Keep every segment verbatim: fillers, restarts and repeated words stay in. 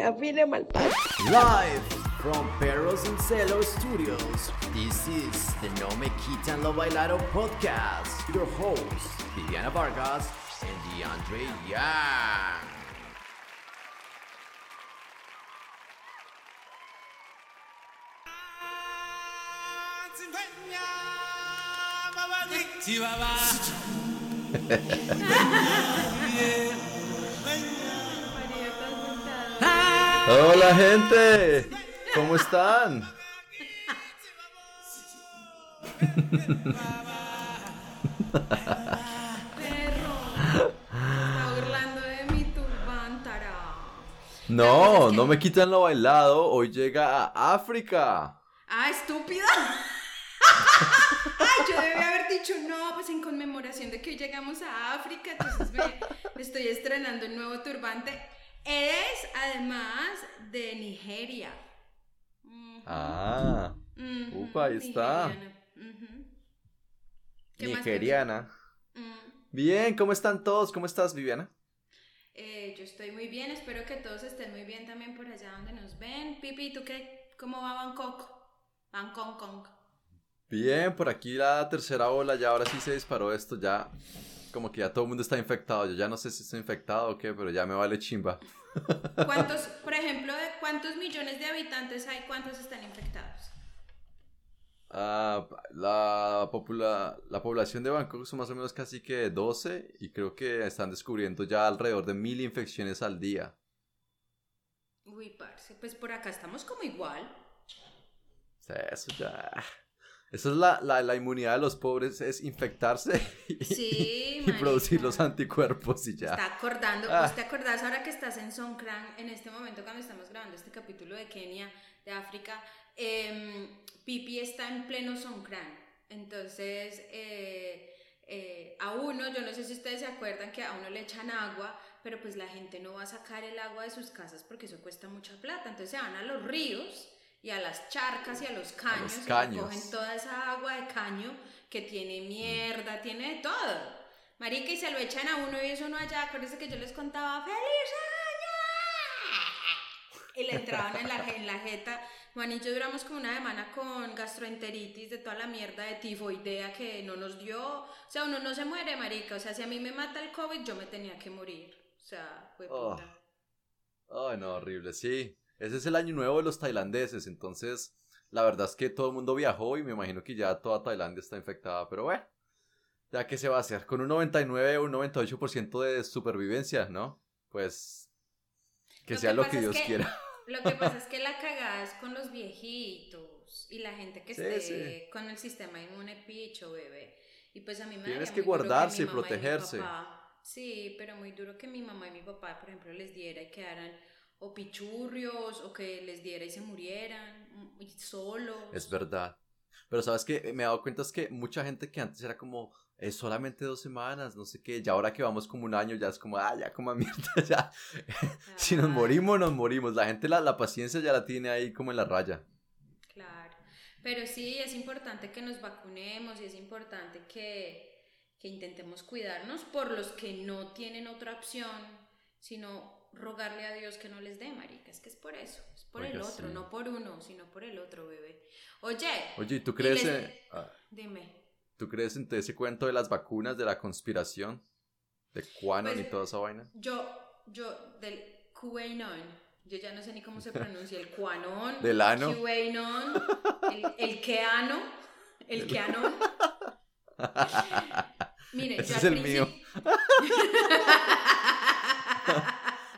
Kenia, vine mal padre. Live from Perros in Celo Studios, this is the No Me Quitan Lo Bailado podcast. Your hosts, Viviana Vargas and DeAndre Young. Hola gente, ¿cómo están? Perro, está burlando de mi turbantara. No, no me quitan lo bailado, hoy llega a África. Ah, estúpida. Ay, yo debí haber dicho, no, pues en conmemoración de que hoy llegamos a África, entonces me, me estoy estrenando el nuevo turbante. Eres, además, de Nigeria. Uh-huh. Ah, uh-huh. Upa, ahí está. Nigeriana. Uh-huh. Nigeriana. Uh-huh. Bien, ¿cómo están todos? ¿Cómo estás, Viviana? Eh, yo estoy muy bien, espero que todos estén muy bien también por allá donde nos ven. Pipi, ¿tú qué? ¿Cómo va Bangkok? Bangkok, Kong. Bien, por aquí la tercera ola, ya ahora sí se disparó esto, ya como que ya todo el mundo está infectado, yo ya no sé si estoy infectado o qué, pero ya me vale chimba. ¿Cuántos, por ejemplo, de cuántos millones de habitantes hay, cuántos están infectados? Ah, la, popula- la población de Bangkok son más o menos casi que doce y creo que están descubriendo ya alrededor de mil infecciones al día. Uy, parce, pues por acá estamos como igual. Eso ya... Esa es la, la, la inmunidad de los pobres, es infectarse y, sí, y producir los anticuerpos y ya. Está acordando, ah. ¿Vos te acordás ahora que estás en Songkran, en este momento cuando estamos grabando este capítulo de Kenia, de África, eh, Pipi está en pleno Songkran, entonces eh, eh, a uno, yo no sé si ustedes se acuerdan que a uno le echan agua, pero pues la gente no va a sacar el agua de sus casas porque eso cuesta mucha plata, entonces se van a los ríos y a las charcas y a los caños, a los caños. Cogen toda esa agua de caño que tiene mierda, mm. tiene de todo, marica, y se lo echan a uno y eso no allá, acuérdense que yo les contaba ¡feliz año! Y le entraban en la, en la jeta. Juan y yo duramos como una semana con gastroenteritis de toda la mierda de tifoidea que no nos dio, o sea, uno no se muere, marica, o sea, si a mí me mata el COVID yo me tenía que morir, o sea, fue puta. Oh. Ay, no, horrible, sí. Ese es el año nuevo de los tailandeses, entonces la verdad es que todo el mundo viajó y me imagino que ya toda Tailandia está infectada, pero bueno, ya que se va a hacer, con un noventa y nueve o un noventa y ocho por ciento de supervivencia, ¿no? Pues que sea lo que Dios quiera. Lo que pasa es que la cagada es con los viejitos y la gente que esté con el sistema inmune picho, bebé, y pues a mí me daría muy duro que mi mamá y mi papá... Tienes que guardarse y protegerse. Sí, pero muy duro que mi mamá y mi papá, por ejemplo, les diera y quedaran... o pichurrios, o que les diera y se murieran, y solos. Es verdad, pero sabes que me he dado cuenta es que mucha gente que antes era como, es solamente dos semanas, no sé qué, ya ahora que vamos como un año, ya es como, ah, ya como a mierda, ya, ah. Si nos morimos, nos morimos, la gente la, la paciencia ya la tiene ahí como en la raya. Claro, pero sí, es importante que nos vacunemos, y es importante que, que intentemos cuidarnos por los que no tienen otra opción, sino... rogarle a Dios que no les dé, marica, es que es por eso, es por Oiga, el otro, sí. No por uno, sino por el otro, bebé. Oye, Oye, ¿tú crees les... en... ah, dime. ¿Tú crees en ese cuento de las vacunas, de la conspiración, de QAnon pues, y toda esa vaina? Yo, yo, del QAnon, yo ya no sé ni cómo se pronuncia, el QAnon, del ano, QAnon, el QAnon, el QAnon. Mire, ese yo es el principio... mío.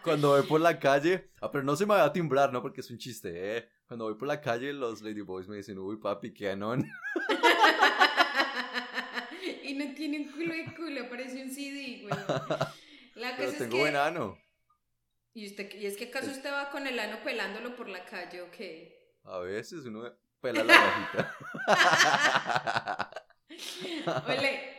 Cuando voy por la calle, ah, pero no se me va a timbrar, ¿no? Porque es un chiste, ¿eh? Cuando voy por la calle, los ladyboys me dicen, uy, papi, qué anón. Y no tiene un culo de culo, parece un C D, güey. La cosa pero tengo es que... buen ano. ¿Y, usted, ¿Y es que acaso usted va con el ano pelándolo por la calle o qué? A veces uno pela la bajita. Ole.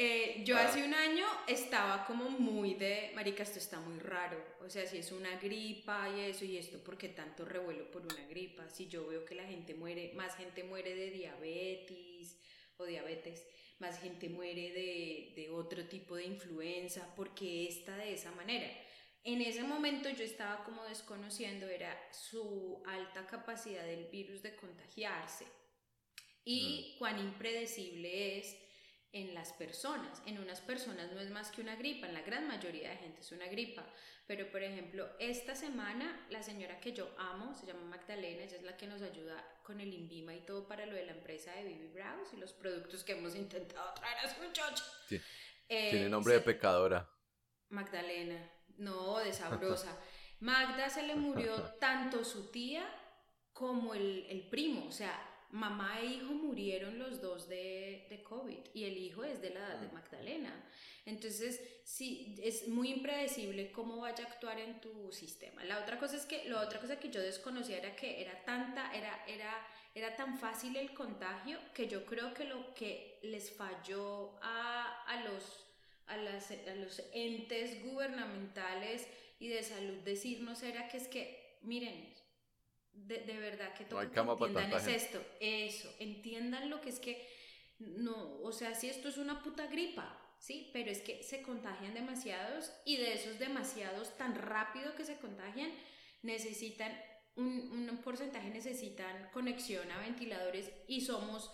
Eh, yo hace un año estaba como muy de, marica, esto está muy raro, o sea, si es una gripa y eso y esto, ¿por qué tanto revuelo por una gripa? Si yo veo que la gente muere, más gente muere de diabetes o diabetes, más gente muere de, de otro tipo de influenza, ¿por qué esta de esa manera? En ese momento yo estaba como desconociendo, era su alta capacidad del virus de contagiarse y mm. cuán impredecible es en las personas. En unas personas no es más que una gripa, en la gran mayoría de gente es una gripa, pero por ejemplo esta semana la señora que yo amo, se llama Magdalena, ella es la que nos ayuda con el INVIMA y todo para lo de la empresa de Bibi Browse y los productos que hemos intentado traer a su muchacho. Sí. Eh, Tiene nombre se... de pecadora. Magdalena, no, de sabrosa. Magda se le murió tanto su tía como el, el primo, o sea, mamá e hijo murieron los dos de, de COVID y el hijo es de la edad de Magdalena. Entonces, sí, es muy impredecible cómo vaya a actuar en tu sistema. La otra cosa es que, la otra cosa que yo desconocía era que era tanta, era, era, era tan fácil el contagio que yo creo que lo que les falló a, a los... A, las, a los entes gubernamentales y de salud decirnos era que es que, miren, de, de verdad que todo no que entiendan es esto, eso, entiendan lo que es que, no, o sea, si esto es una puta gripa, sí, pero es que se contagian demasiados y de esos demasiados tan rápido que se contagian, necesitan, un, un porcentaje necesitan conexión a ventiladores y somos...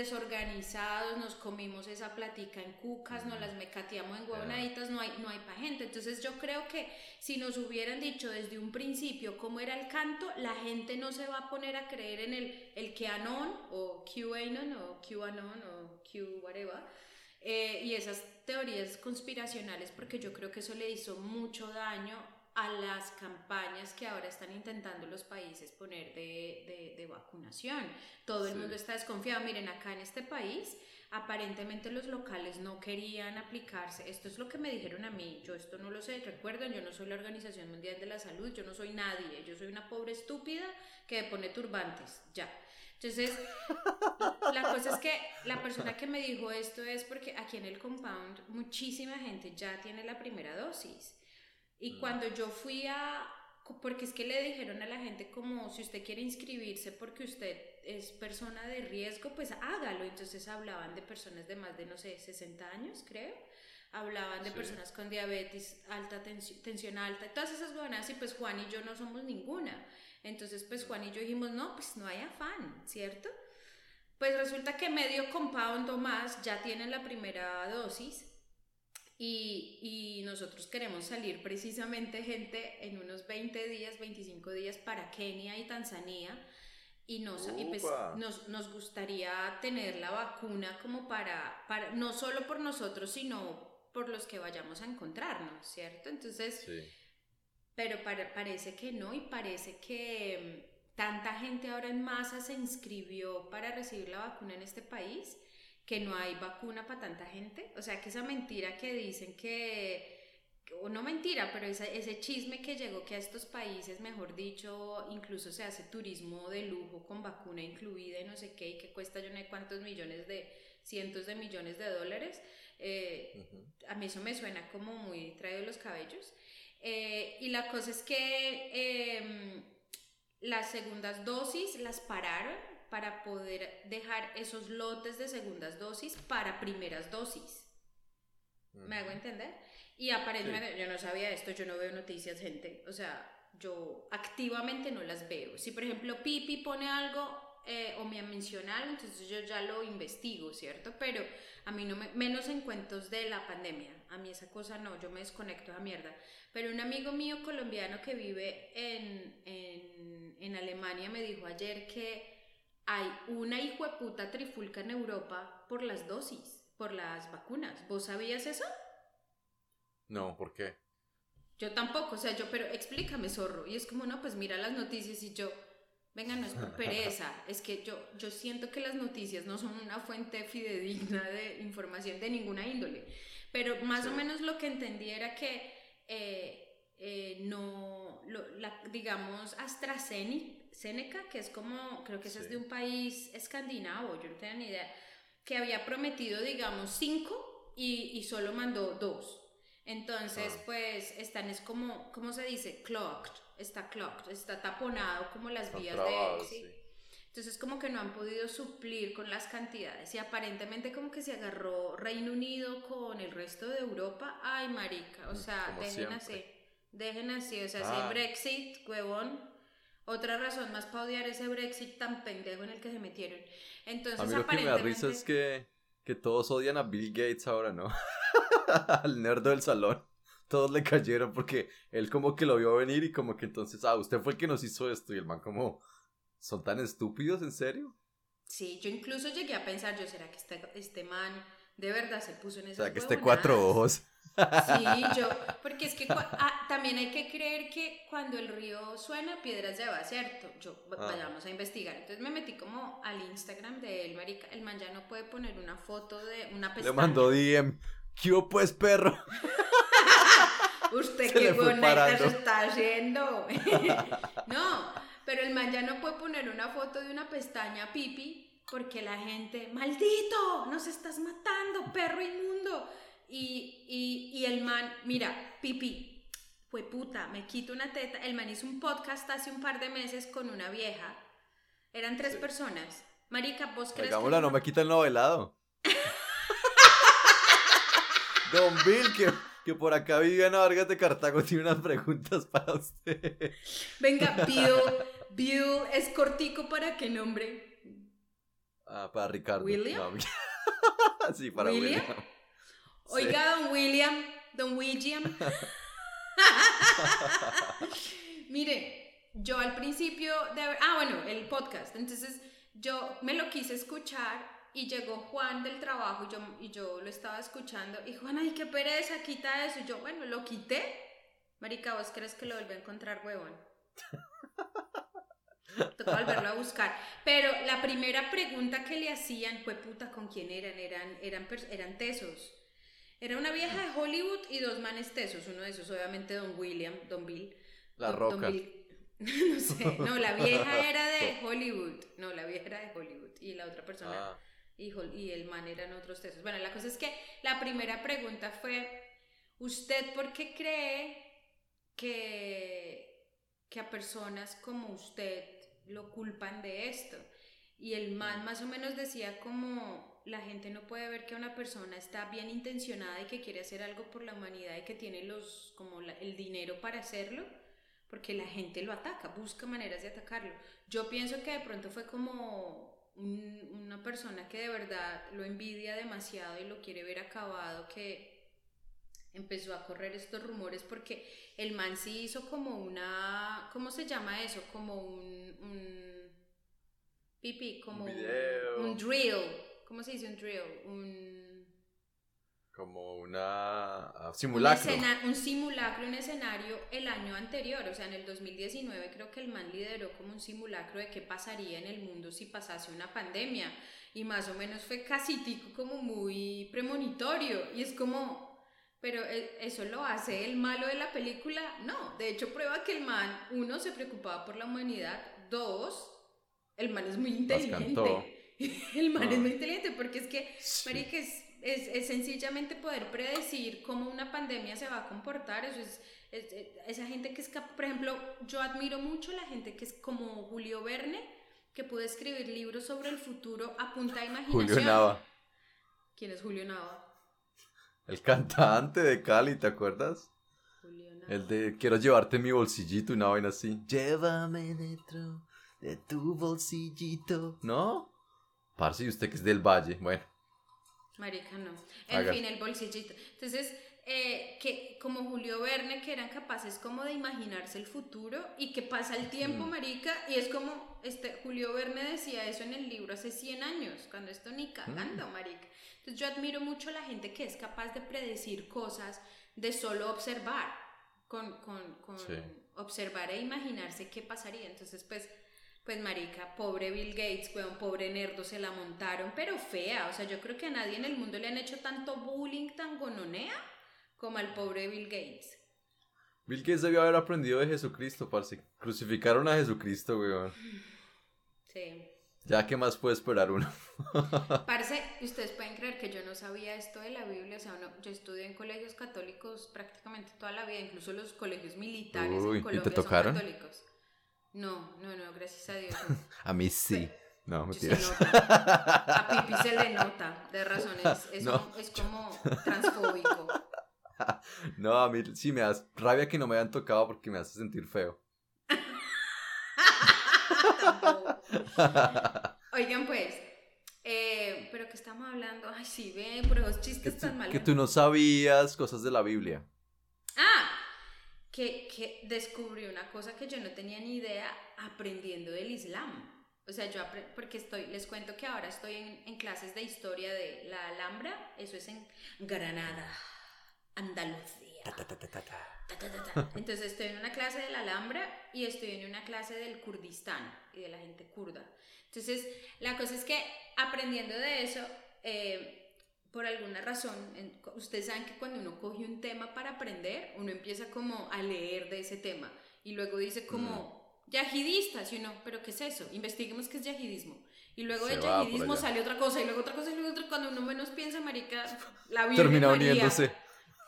desorganizados, nos comimos esa platica en cucas, nos las mecateamos en huevonaditas, no hay, no hay pa' gente. Entonces yo creo que si nos hubieran dicho desde un principio cómo era el canto, la gente no se va a poner a creer en el, el QAnon o QAnon o QAnon o Q whatever eh, y esas teorías conspiracionales, porque yo creo que eso le hizo mucho daño a las campañas que ahora están intentando los países poner de, de, de vacunación. Todo sí. El mundo está desconfiado. Miren, acá en este país, aparentemente los locales no querían aplicarse. Esto es lo que me dijeron a mí. Yo esto no lo sé. Recuerden, yo no soy la Organización Mundial de la Salud. Yo no soy nadie. Yo soy una pobre estúpida que pone turbantes. Ya. Entonces, la cosa es que la persona que me dijo esto es porque aquí en el compound muchísima gente ya tiene la primera dosis. Y cuando yo fui a, porque es que le dijeron a la gente como si usted quiere inscribirse porque usted es persona de riesgo, pues hágalo. Entonces hablaban de personas de más de, no sé, sesenta años, creo. Hablaban de sí. personas con diabetes, alta tensión, tensión alta, todas esas buenas, y pues Juan y yo no somos ninguna. Entonces pues Juan y yo dijimos, no, pues no hay afán, ¿cierto? Pues resulta que medio compound o más ya tienen la primera dosis. Y, y nosotros queremos salir precisamente gente en unos veinte días, veinticinco días para Kenia y Tanzania y, nos, y pues nos, nos gustaría tener la vacuna como para, para, no solo por nosotros sino por los que vayamos a encontrarnos, ¿cierto? Entonces, sí. pero para, parece que no y parece que tanta gente ahora en masa se inscribió para recibir la vacuna en este país que no hay vacuna para tanta gente, o sea que esa mentira que dicen que, o no mentira, pero esa, ese chisme que llegó que a estos países, mejor dicho, incluso se hace turismo de lujo con vacuna incluida y no sé qué, y que cuesta yo no sé cuántos millones de, cientos de millones de dólares, eh, uh-huh. a mí eso me suena como muy traído los cabellos, eh, y la cosa es que eh, las segundas dosis las pararon, para poder dejar esos lotes de segundas dosis para primeras dosis. ¿Me hago entender? Y aparentemente, sí. yo no sabía esto, yo no veo noticias, gente. O sea, yo activamente no las veo. Si, por ejemplo, Pipi pone algo eh, o me menciona algo, entonces yo ya lo investigo, ¿cierto? Pero a mí no me... Menos en cuentos de la pandemia. A mí esa cosa no, yo me desconecto a mierda. Pero un amigo mío colombiano que vive en, en, en Alemania me dijo ayer que hay una hijueputa trifulca en Europa por las dosis, por las vacunas. ¿Vos sabías eso? No, ¿por qué? Yo tampoco, o sea, yo, pero explícame, zorro. Y es como, no, pues mira las noticias y yo, venga, no es por pereza. Es que yo, yo siento que las noticias no son una fuente fidedigna de información de ninguna índole. Pero más sí. o menos lo que entendí era que, eh, eh, no, lo, la, digamos, AstraZeneca, Seneca, que es como, creo que esa sí. es de un país escandinavo, yo no tenía ni idea, que había prometido, digamos, cinco y, y solo mandó dos. Entonces, ah. pues, están, es como, ¿cómo se dice? Clogged, está clogged, está taponado como las está vías trabado, de... ¿sí? Sí. Entonces, como que no han podido suplir con las cantidades y aparentemente como que se agarró Reino Unido con el resto de Europa. Ay, marica, o sea, como dejen siempre. Hacer... Dejen así, o sea, ah. si hay Brexit, huevón. Otra razón más para odiar ese Brexit tan pendejo en el que se metieron. Entonces, a mí lo aparentemente... que me da risa es que, que todos odian a Bill Gates ahora, ¿no? Al nerd del salón. Todos le cayeron porque él como que lo vio venir y como que entonces, ah, usted fue el que nos hizo esto. Y el man como, ¿son tan estúpidos? ¿En serio? Sí, yo incluso llegué a pensar, yo, ¿será que este, este man de verdad se puso en esas huevonadas? ¿Será que este cuatro ojos? Sí, yo, porque es que cua- ah, también hay que creer que cuando el río suena, piedras lleva, ¿cierto? Yo, ah. vayamos a investigar. Entonces me metí como al Instagram de él, marica, el man ya no puede poner una foto de una pestaña. Le mandó D M, ¿qué hubo pues, perro? Usted qué bonita se está haciendo. No, pero el man ya no puede poner una foto de una pestaña pipi, porque la gente, ¡maldito! ¡Nos estás matando, perro inmundo! Y, y, y el man, mira, pipí, fue puta, me quito una teta. El man hizo un podcast hace un par de meses con una vieja. Eran tres sí. personas. Marica, ¿vos crees Hagámosla, que...? No me quitan lo bailado. Don Bill, que, que por acá Viviana Vargas de Cartago tiene unas preguntas para usted. Venga, Bill, Bill, ¿es cortico para qué nombre? Ah, para Ricardo. ¿William? No, sí, para William. William. Oiga, sí. don William, don William. Mire, yo al principio de... Ah, bueno, el podcast. Entonces, yo me lo quise escuchar y llegó Juan del trabajo y yo, y yo lo estaba escuchando. Y Juan, ay, qué pereza, quita eso. Y yo, bueno, lo quité. Marica, ¿vos crees que lo volví a encontrar, huevón? Tocó volverlo a buscar. Pero la primera pregunta que le hacían fue, puta, ¿con quién eran? Eran, eran, eran, eran tesos. Era una vieja de Hollywood y dos manes tesos. Uno de esos, obviamente, Don William, Don Bill. La don, Roca. Don Bill. No sé. No, la vieja era de Hollywood. No, la vieja era de Hollywood. Y la otra persona. Ah. Y, y el man eran otros tesos. Bueno, la cosa es que la primera pregunta fue: ¿usted por qué cree que, que a personas como usted lo culpan de esto? Y el man más o menos decía como... La gente no puede ver que una persona está bien intencionada y que quiere hacer algo por la humanidad y que tiene los, como la, el dinero para hacerlo, porque la gente lo ataca, busca maneras de atacarlo. Yo pienso que de pronto fue como un, una persona que de verdad lo envidia demasiado y lo quiere ver acabado, que empezó a correr estos rumores, porque el man sí hizo como una, ¿cómo se llama eso? Como un, un pipí, como un, un drill. ¿Cómo se dice un drill? Un... Como una... Simulacro. Un, escena... un simulacro, un escenario el año anterior, o sea, en el dos mil diecinueve creo que el man lideró como un simulacro de qué pasaría en el mundo si pasase una pandemia, y más o menos fue casi tico, como muy premonitorio, y es como... ¿Pero eso lo hace el malo de la película? No, de hecho prueba que el man, uno, se preocupaba por la humanidad, dos, el man es muy inteligente. El man ah. es muy inteligente, porque es que, sí. marica, es, es, es sencillamente poder predecir cómo una pandemia se va a comportar. Eso es, es, es esa gente que es capaz. Por ejemplo, yo admiro mucho la gente que es como Julio Verne, que pudo escribir libros sobre el futuro a punta de imaginación. Julio Nava. ¿Quién es Julio Nava? El cantante de Cali, ¿te acuerdas? Julio Nava. El de quiero llevarte en mi bolsillito, una vaina así. Llévame dentro de tu bolsillito, ¿no? Parce, y usted que es del Valle, bueno. Marica, no. En Haga. fin, el bolsillito. Entonces, eh, que como Julio Verne, que eran capaces como de imaginarse el futuro y que pasa el tiempo, mm. marica, y es como, este, Julio Verne decía eso en el libro hace cien años, cuando esto ni cagando, mm. marica. Entonces, yo admiro mucho a la gente que es capaz de predecir cosas, de solo observar, con, con, con sí. observar e imaginarse qué pasaría. Entonces, pues... Pues marica, pobre Bill Gates, weón, pobre nerdo, se la montaron, pero fea. O sea, yo creo que a nadie en el mundo le han hecho tanto bullying, tan gononea, como al pobre Bill Gates. Bill Gates debió haber aprendido de Jesucristo, parce. Crucificaron a Jesucristo, weón. Sí. Ya, ¿qué más puede esperar uno? Parce, ustedes pueden creer que yo no sabía esto de la Biblia. O sea, no, yo estudié en colegios católicos prácticamente toda la vida, incluso los colegios militares Uy, en Colombia ¿y te tocaron? Son católicos. No, no, no, gracias a Dios. A mí sí. No, mentiras. A Pipi se le nota, de razones. Es, no. un, es como transfóbico. No, a mí sí me das rabia que no me hayan tocado porque me hace sentir feo. Oigan, pues, eh, pero que estamos hablando. Ay, sí, ven, por esos chistes que tan malos. Que tú no sabías cosas de la Biblia. Ah, que, que descubrí una cosa que yo no tenía ni idea aprendiendo del Islam. O sea, yo aprend- porque estoy, les cuento que ahora estoy en, en clases de historia de la Alhambra. Eso es en Granada, Andalucía. Ta, ta, ta, ta, ta. Ta, ta, ta, ta. Entonces estoy en una clase de la Alhambra y estoy en una clase del Kurdistán y de la gente kurda. Entonces la cosa es que aprendiendo de eso, eh, por alguna razón, en, ustedes saben que cuando uno coge un tema para aprender, uno empieza como a leer de ese tema y luego dice como... Mm. Yajidistas, y uno, ¿pero qué es eso? Investiguemos qué es yajidismo. Y luego de yajidismo sale otra cosa, y luego otra cosa, y luego otra cosa. Cuando uno menos piensa, marica, la Virgen termina María. Uniéndose.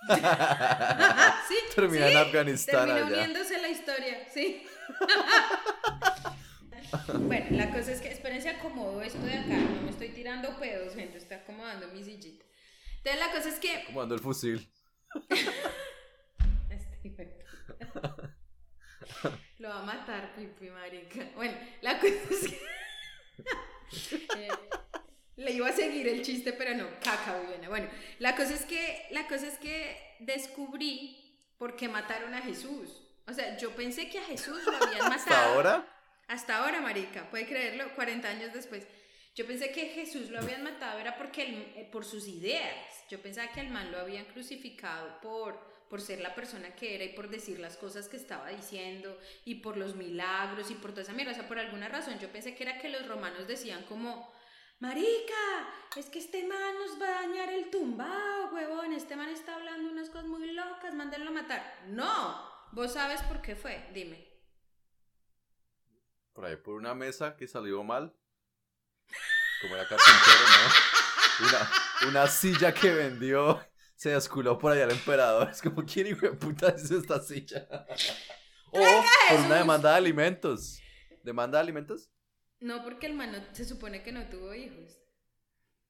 ¿Sí? Termina ¿Sí? en Afganistán. Termina allá. Uniéndose la historia, sí. Bueno, la cosa es que, espérense, acomodo esto de acá. No me estoy tirando pedos, gente. Estoy acomodando mi sillita. Entonces, la cosa es que. Acomodando el fusil. Estoy perfecto. Lo va a matar, pipi, marica. Bueno, la cosa es que eh, le iba a seguir el chiste, pero no, caca, Viviana. Bueno, la cosa es que la cosa es que descubrí por qué mataron a Jesús. O sea, yo pensé que a Jesús lo habían matado. ¿Hasta ahora? Hasta ahora, marica, puede creerlo, cuarenta años después. Yo pensé que Jesús lo habían matado era porque él, por sus ideas. Yo pensaba que al man lo habían crucificado por por ser la persona que era y por decir las cosas que estaba diciendo y por los milagros y por toda esa mierda. O sea, por alguna razón yo pensé que era que los romanos decían como, marica, es que este man nos va a dañar el tumbao, huevón, este man está hablando unas cosas muy locas, mándenlo a matar. No, vos sabes por qué fue, dime. Por ahí, por una mesa que salió mal, como era carpintero, ¿no? Una, una silla que vendió... Se desculó por allá el emperador. Es como, ¿quién hijo de puta es esta silla? O por una demanda de alimentos. ¿Demanda de alimentos? No, porque el man se supone que no tuvo hijos.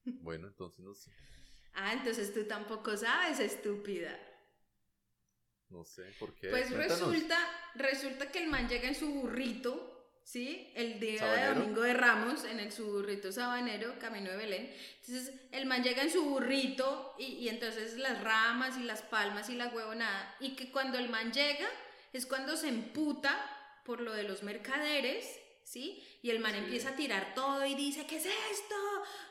Bueno, entonces no sé. Ah, entonces tú tampoco sabes, estúpida. No sé, ¿por qué? Pues resulta, resulta que el man llega en su burrito... ¿Sí? El día ¿Sabanero? de Domingo de Ramos, en el burrito sabanero, camino de Belén. Entonces, el man llega en su burrito y, y entonces las ramas y las palmas y la huevonada. Y que cuando el man llega es cuando se emputa por lo de los mercaderes, ¿sí? Y el man sí. empieza a tirar todo y dice, ¿qué es esto?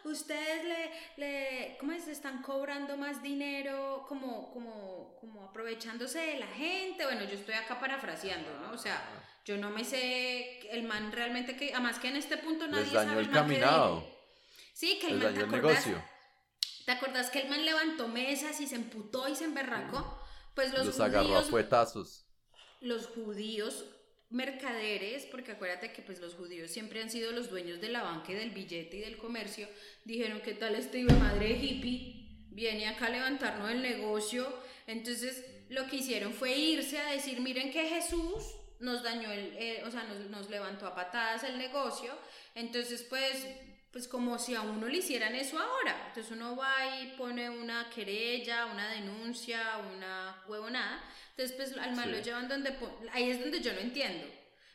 Ustedes le, le ¿cómo es? Están cobrando más dinero, como, como, como aprovechándose de la gente. Bueno, yo estoy acá parafraseando, ¿no? O sea... Yo no me sé, el man realmente que, además que en este punto nadie sabe. Les dañó el caminado. Sí, que el man, ¿te acordás? ¿Te acordás que el man levantó mesas y se emputó y se emberracó? Pues los judíos... Los agarró a puetazos. Los judíos mercaderes, porque acuérdate que pues los judíos siempre han sido los dueños de la banca y del billete y del comercio, dijeron, ¿qué tal este hijo de madre hippie? Viene acá a levantarnos el negocio. Entonces, lo que hicieron fue irse a decir, miren que Jesús... nos dañó, el, eh, o sea, nos, nos levantó a patadas el negocio, entonces pues, pues como si a uno le hicieran eso ahora, entonces uno va y pone una querella, una denuncia, una huevonada, entonces pues al man sí. lo llevan donde, ahí es donde yo no entiendo,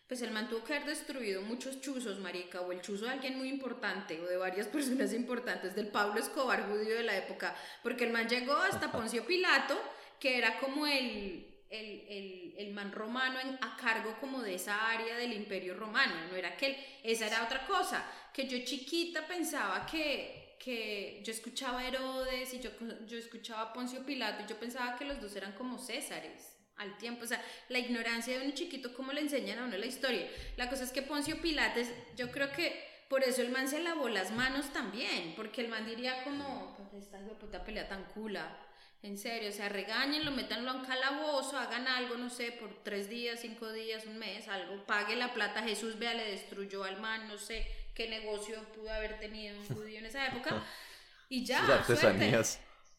pues el man tuvo que haber destruido muchos chuzos, marica, o el chuzo de alguien muy importante, o de varias personas importantes, del Pablo Escobar judío de la época, porque el man llegó hasta Poncio Pilato, que era como el... El, el, el man romano en, a cargo como de esa área del Imperio Romano, no era aquel, esa era otra cosa, que yo chiquita pensaba que, que yo escuchaba a Herodes y yo, yo escuchaba a Poncio Pilato y yo pensaba que los dos eran como Césares al tiempo, o sea, la ignorancia de un chiquito cómo le enseñan a uno la historia, la cosa es que Poncio Pilato, yo creo que por eso el man se lavó las manos también, porque el man diría como, pues esta puta pelea tan cula. En serio, o sea, regáñenlo, métanlo a un calabozo, hagan algo, no sé, por tres días, cinco días, un mes, algo, pague la plata, Jesús, vea, le destruyó al man, no sé qué negocio pudo haber tenido un judío en esa época, y ya, suerte,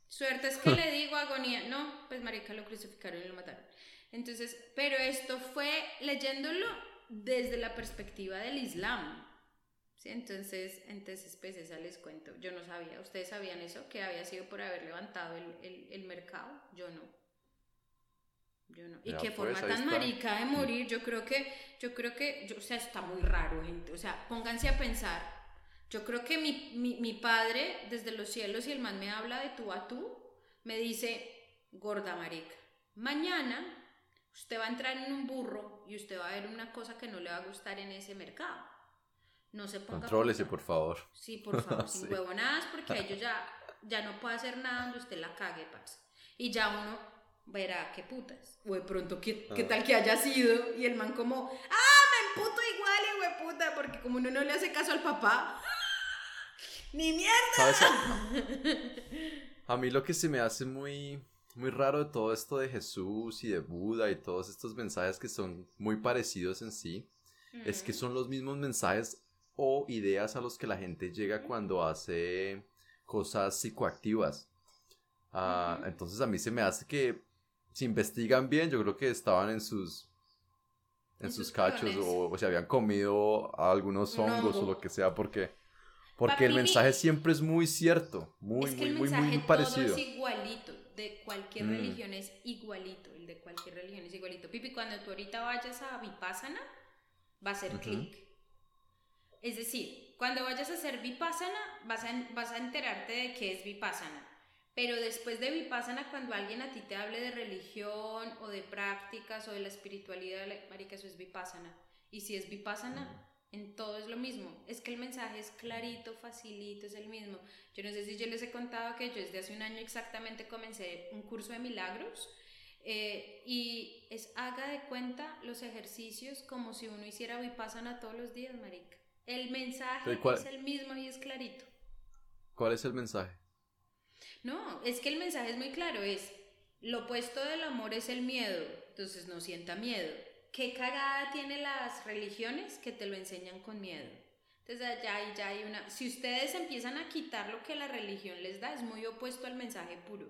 suerte es que le digo agonía, no, pues marica, lo crucificaron y lo mataron, entonces, pero esto fue leyéndolo desde la perspectiva del Islam, ¿sí? Entonces, entonces, pues esa les cuento. Yo no sabía, ¿ustedes sabían eso? Que había sido por haber levantado el, el, el mercado. Yo no. Yo no. Y qué forma pues, tan marica de morir. Yo creo que, yo creo que, yo, o sea, está muy raro, gente. O sea, pónganse a pensar. Yo creo que mi, mi, mi padre, desde los cielos, y el man me habla de tú a tú, me dice, gorda marica, mañana usted va a entrar en un burro y usted va a ver una cosa que no le va a gustar en ese mercado. No se ponga... Contrólese, por favor. Sí, por favor, sin sí. huevonadas, porque ellos ya, ya no puede hacer nada donde usted la cague, parce. Y ya uno... verá, qué putas, o de pronto qué, qué tal que haya sido, y el man como, ah, me emputo igual, y hueputa, porque como uno no le hace caso al papá, ni mierda. ¿Sabes? A mí lo que se me hace muy, muy raro de todo esto de Jesús y de Buda y todos estos mensajes que son muy parecidos en sí, uh-huh. es que son los mismos mensajes o ideas a los que la gente llega cuando hace cosas psicoactivas. Uh, uh-huh. Entonces a mí se me hace que si investigan bien, yo creo que estaban en sus en, en sus, sus cachos o, o se habían comido algunos hongos no. o lo que sea, porque porque Papi, el mensaje siempre es muy cierto, muy es que muy, el mensaje muy muy parecido. Todo es igualito, de cualquier mm. religión es igualito, el de cualquier religión es igualito. Pipi, cuando tú ahorita vayas a Vipassana va a hacer uh-huh. clic. Es decir, cuando vayas a hacer Vipassana vas a vas a enterarte de qué es Vipassana. Pero después de Vipassana, cuando alguien a ti te hable de religión o de prácticas o de la espiritualidad, marica, eso es Vipassana. Y si es Vipassana, en todo es lo mismo. Es que el mensaje es clarito, facilito, es el mismo. Yo no sé si yo les he contado que yo desde hace un año exactamente comencé un curso de milagros eh, y es haga de cuenta los ejercicios como si uno hiciera Vipassana todos los días, marica. El mensaje es el mismo y es clarito. ¿Cuál es el mensaje? No, es que el mensaje es muy claro, es lo opuesto del amor es el miedo, entonces no sienta miedo. ¿Qué cagada tienen las religiones que te lo enseñan con miedo? Entonces allá hay, ya hay una... Si ustedes empiezan a quitar lo que la religión les da, es muy opuesto al mensaje puro.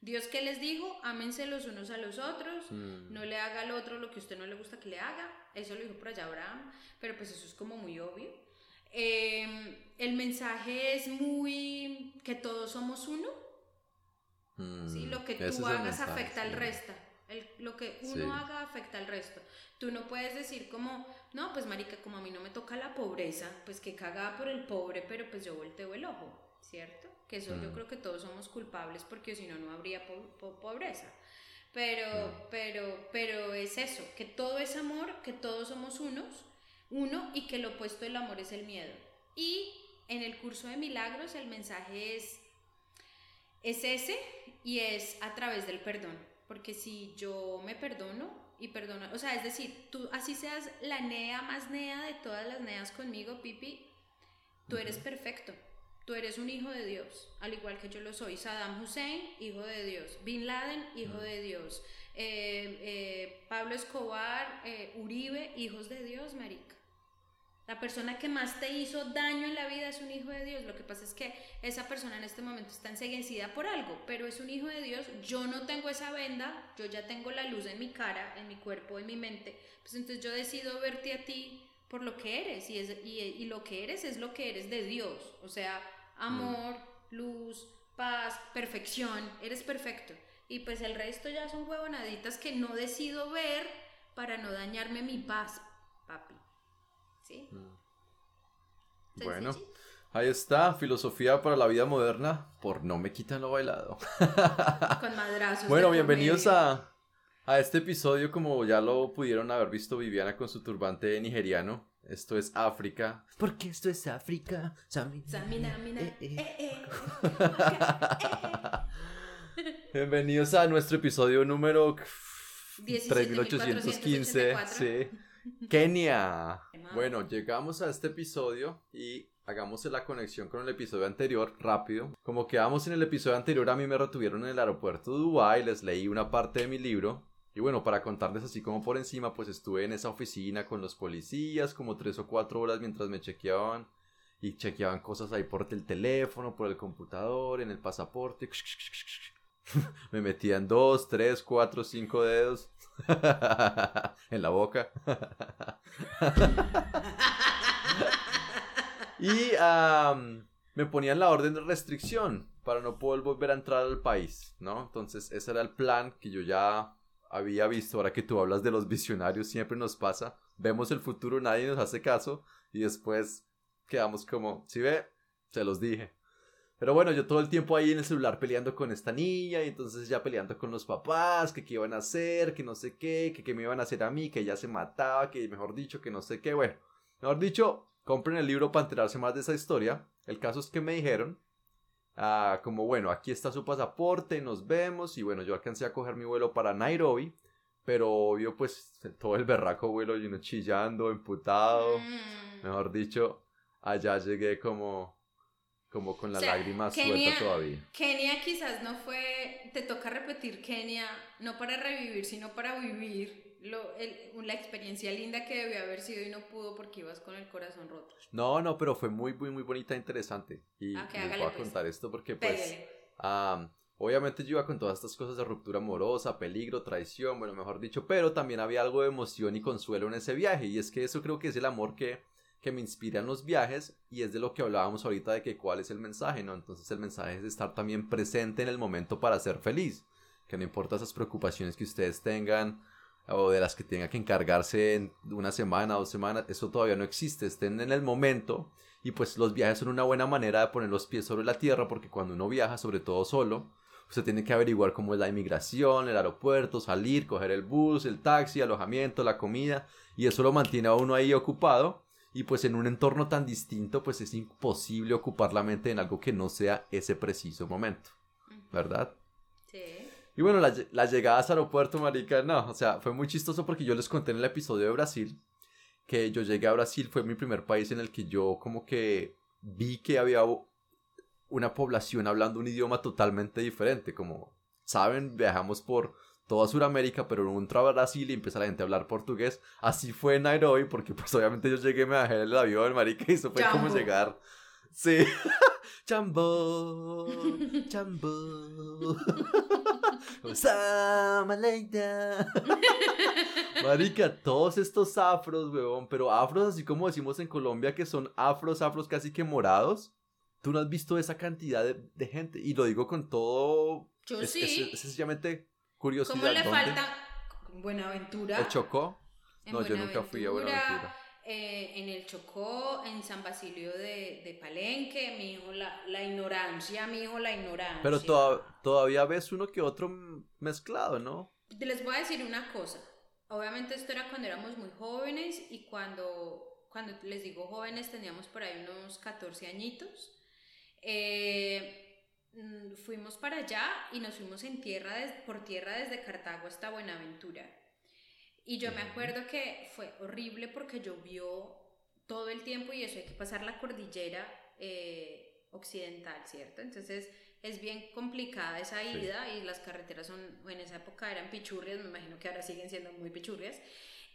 Dios que les dijo, ámense los unos a los otros, mm. no le haga al otro lo que a usted no le gusta que le haga, eso lo dijo por allá Abraham, pero pues eso es como muy obvio. Eh, el mensaje es muy... que todos somos uno. Sí, lo que tú hagas mensaje, afecta sí. al resto. El, lo que uno sí. haga afecta al resto. Tú no puedes decir como, no, pues marica, como a mí no me toca la pobreza, pues que cagada por el pobre, pero pues yo volteo el ojo, ¿cierto? Que eso mm. yo creo que todos somos culpables porque si no, no habría po- po- pobreza. Pero, mm. pero, pero es eso, que todo es amor, que todos somos unos, uno, y que lo opuesto del amor es el miedo. Y en el curso de milagros el mensaje es... es ese y es a través del perdón, porque si yo me perdono y perdono, o sea, es decir, tú así seas la nea más nea de todas las neas conmigo, Pipi, tú eres perfecto, tú eres un hijo de Dios, al igual que yo lo soy. Saddam Hussein, hijo de Dios, Bin Laden, hijo de Dios, eh, eh, Pablo Escobar, eh, Uribe, hijos de Dios, marica. La persona que más te hizo daño en la vida es un hijo de Dios. Lo que pasa es que esa persona en este momento está enseguecida por algo, pero es un hijo de Dios. Yo no tengo esa venda, yo ya tengo la luz en mi cara, en mi cuerpo, en mi mente. Pues entonces yo decido verte a ti por lo que eres, y, es, y, y lo que eres es lo que eres de Dios. O sea, amor, mm. luz, paz, perfección, eres perfecto. Y pues el resto ya son huevonaditas que no decido ver para no dañarme mi paz, papi. Sí. Bueno, sencillo. Ahí está, filosofía para la vida moderna por No Me Quitan Lo Bailado. Con madrazos. Bueno, bienvenidos a, a este episodio, como ya lo pudieron haber visto, Viviana con su turbante nigeriano. Esto es África. Porque esto es África. Bienvenidos a nuestro episodio número tres mil ochocientos quince. Sí. Kenia. Bueno, llegamos a este episodio y hagamos la conexión con el episodio anterior rápido. Como quedamos en el episodio anterior, a mí me retuvieron en el aeropuerto de Dubái, les leí una parte de mi libro. Y bueno, para contarles así como por encima, pues estuve en esa oficina con los policías como tres o cuatro horas mientras me chequeaban. Y chequeaban cosas ahí por el teléfono, por el computador, en el pasaporte. Me metían dos, tres, cuatro, cinco dedos en la boca. Y um, me ponían la orden de restricción para no poder volver a entrar al país, ¿no? Entonces ese era el plan que yo ya había visto, ahora que tú hablas de los visionarios, siempre nos pasa, vemos el futuro, nadie nos hace caso y después quedamos como, ¿sí ve? Se los dije. Pero bueno, yo todo el tiempo ahí en el celular peleando con esta niña y entonces ya peleando con los papás, que qué iban a hacer, que no sé qué, que qué me iban a hacer a mí, que ella se mataba, que mejor dicho, que no sé qué. Bueno, mejor dicho, compren el libro para enterarse más de esa historia. El caso es que me dijeron, ah, como bueno, aquí está su pasaporte, nos vemos. Y bueno, yo alcancé a coger mi vuelo para Nairobi, pero obvio pues todo el berraco vuelo y uno chillando, emputado. Mm. Mejor dicho, allá llegué como... como con la o sea, lágrima Kenia, suelta todavía. Kenia quizás no fue... Te toca repetir Kenia, no para revivir, sino para vivir lo, el, la experiencia linda que debió haber sido y no pudo porque ibas con el corazón roto. No, no, pero fue muy, muy, muy bonita e interesante. Y les okay, voy a pues. contar esto porque pues... Um, obviamente yo iba con todas estas cosas de ruptura amorosa, peligro, traición, bueno, mejor dicho, pero también había algo de emoción y consuelo en ese viaje. Y es que eso creo que es el amor que... que me inspiran los viajes, y es de lo que hablábamos ahorita de que cuál es el mensaje, ¿no? Entonces el mensaje es estar también presente en el momento para ser feliz, que no importa esas preocupaciones que ustedes tengan o de las que tengan que encargarse en una semana, dos semanas, eso todavía no existe, estén en el momento. Y pues los viajes son una buena manera de poner los pies sobre la tierra, porque cuando uno viaja, sobre todo solo, usted tiene que averiguar cómo es la inmigración, el aeropuerto, salir, coger el bus, el taxi, alojamiento, la comida, y eso lo mantiene a uno ahí ocupado. Y pues en un entorno tan distinto, pues es imposible ocupar la mente en algo que no sea ese preciso momento, ¿verdad? Sí. Y bueno, la, la llegada al aeropuerto, marica, no, o sea, fue muy chistoso porque yo les conté en el episodio de Brasil, que yo llegué a Brasil, fue mi primer país en el que yo como que vi que había una población hablando un idioma totalmente diferente, como, ¿saben? Viajamos por... toda Sudamérica, pero uno entra a Brasil y empieza la gente a hablar portugués. Así fue en Nairobi, porque pues obviamente yo llegué, me bajé el avión, marica, y eso fue Jambo. Como llegar. Sí. Jambo, Jambo. Marica, todos estos afros, weón, pero afros así como decimos en Colombia, que son afros, afros casi que morados. Tú no has visto esa cantidad de, de gente, y lo digo con todo... Yo es, sí. Es, es sencillamente... curiosidad. ¿Cómo le ¿dónde? Falta Buenaventura? ¿El Chocó? No, yo nunca fui a Buenaventura. Eh, en el Chocó, en San Basilio de, de Palenque, mi hijo, la, la ignorancia, mi hijo, la ignorancia. Pero to- todavía ves uno que otro mezclado, ¿no? Les voy a decir una cosa. Obviamente esto era cuando éramos muy jóvenes y cuando, cuando les digo jóvenes teníamos por ahí unos catorce añitos. Eh... Fuimos para allá y nos fuimos en tierra des, por tierra desde Cartago hasta Buenaventura. Y yo me acuerdo que fue horrible porque llovió todo el tiempo y eso hay que pasar la cordillera eh, occidental, ¿cierto? Entonces es bien complicada esa ida, sí. Y las carreteras son, en esa época eran pichurrias, me imagino que ahora siguen siendo muy pichurrias.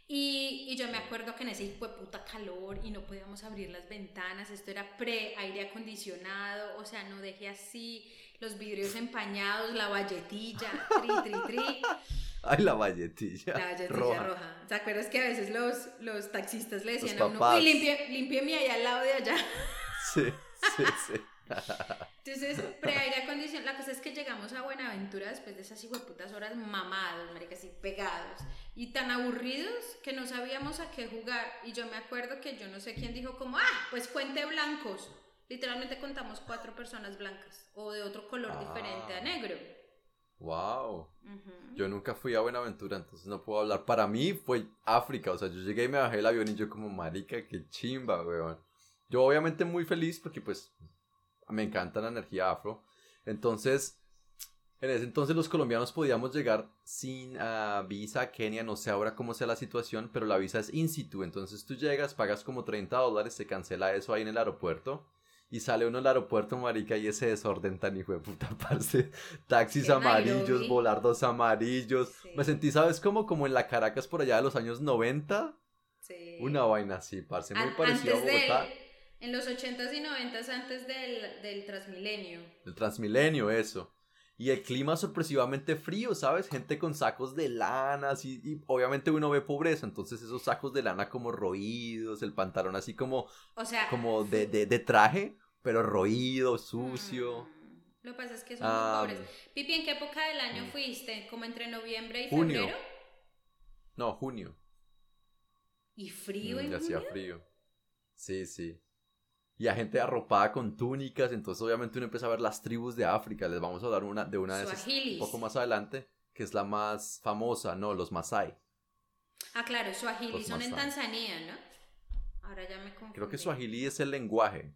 Y, y yo me acuerdo que en ese hijo de puta calor y no podíamos abrir las ventanas, esto era pre-aire acondicionado, o sea, no dejé así, los vidrios empañados, la valletilla, tri, tri, tri. Ay, la valletilla. La valletilla roja. roja. ¿Te acuerdas que a veces los, los taxistas le decían los a uno, uy, limpie, limpieme ahí al lado de allá? Sí, sí, sí. Entonces, pre-aire acondicionado. La cosa es que llegamos a Buenaventura después de esas hijueputas horas mamados, marica, así pegados y tan aburridos que no sabíamos a qué jugar. Y yo me acuerdo que yo no sé quién dijo como, ah, pues cuente blancos. Literalmente contamos cuatro personas blancas o de otro color ah, diferente a negro. Wow. Uh-huh. Yo nunca fui a Buenaventura, entonces no puedo hablar. Para mí fue África, o sea, yo llegué y me bajé el avión y yo como, marica, qué chimba, weón. Yo obviamente muy feliz porque pues... me encanta la energía afro. Entonces, en ese entonces los colombianos podíamos llegar sin uh, visa a Kenia, no sé ahora cómo sea la situación, pero la visa es in situ. Entonces tú llegas, pagas como treinta dólares, se cancela eso ahí en el aeropuerto y sale uno al aeropuerto, marica, y ese desorden tan hijo de puta, parce. Taxis en amarillos, Nairobi. Volardos amarillos. Sí. Me sentí, ¿sabes cómo? Como en la Caracas por allá de los años noventa. Sí. Una vaina así, parce, muy An- parecido a Bogotá. De... En los ochentas y noventas antes del, del Transmilenio. El Transmilenio, eso. Y el clima sorpresivamente frío, ¿sabes? Gente con sacos de lana, así, y obviamente uno ve pobreza, entonces esos sacos de lana como roídos, el pantalón así como, o sea, como de, de, de traje, pero roído, sucio. Mm, Lo que pasa es que son ah, muy pobres. Pipi, ¿en qué época del año fuiste? ¿Como entre noviembre y junio. febrero? No, junio. ¿Y frío mm, en ya junio? Ya hacía frío. Sí, sí. Y a gente arropada con túnicas, entonces obviamente uno empieza a ver las tribus de África. Les vamos a hablar una, de una de esas un poco más adelante, que es la más famosa, ¿no? Los Masai. Ah, claro, Swahili son en Tanzania, ¿no? Ahora ya me confundí. Creo que Swahili es el lenguaje.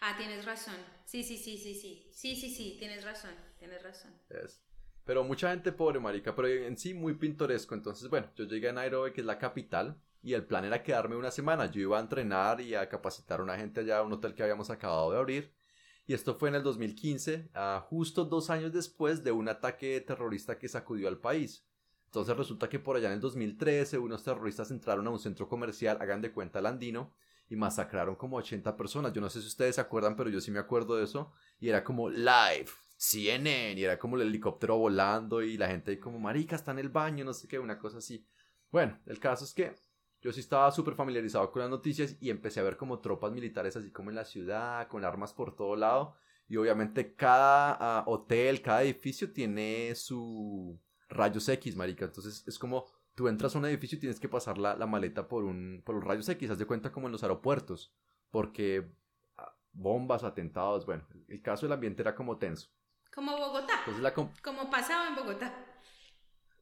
Ah, tienes razón. Sí, sí, sí, sí, sí. Sí, sí, sí, tienes razón, tienes razón. Yes. Pero mucha gente pobre, marica, pero en sí muy pintoresco. Entonces, bueno, yo llegué a Nairobi, que es la capital, y el plan era quedarme una semana. Yo iba a entrenar y a capacitar a una gente allá a un hotel que habíamos acabado de abrir. Y esto fue en el dos mil quince, uh, justo dos años después de un ataque terrorista que sacudió al país. Entonces resulta que por allá en el dos mil trece unos terroristas entraron a un centro comercial, hagan de cuenta el Andino, y masacraron como ochenta personas. Yo no sé si ustedes se acuerdan, pero yo sí me acuerdo de eso. Y era como live, C N N, y era como el helicóptero volando y la gente ahí como, marica, está en el baño, no sé qué, una cosa así. Bueno, el caso es que yo sí estaba súper familiarizado con las noticias y empecé a ver como tropas militares así como en la ciudad, con armas por todo lado. Y obviamente cada uh, hotel, cada edificio tiene su rayos X, marica. Entonces es como... Tú entras a un edificio y tienes que pasar la, la maleta por un, por un rayos X. Haz de cuenta como en los aeropuertos. Porque bombas, atentados, bueno. El caso del ambiente era como tenso. Como Bogotá. Com- como pasaba en Bogotá.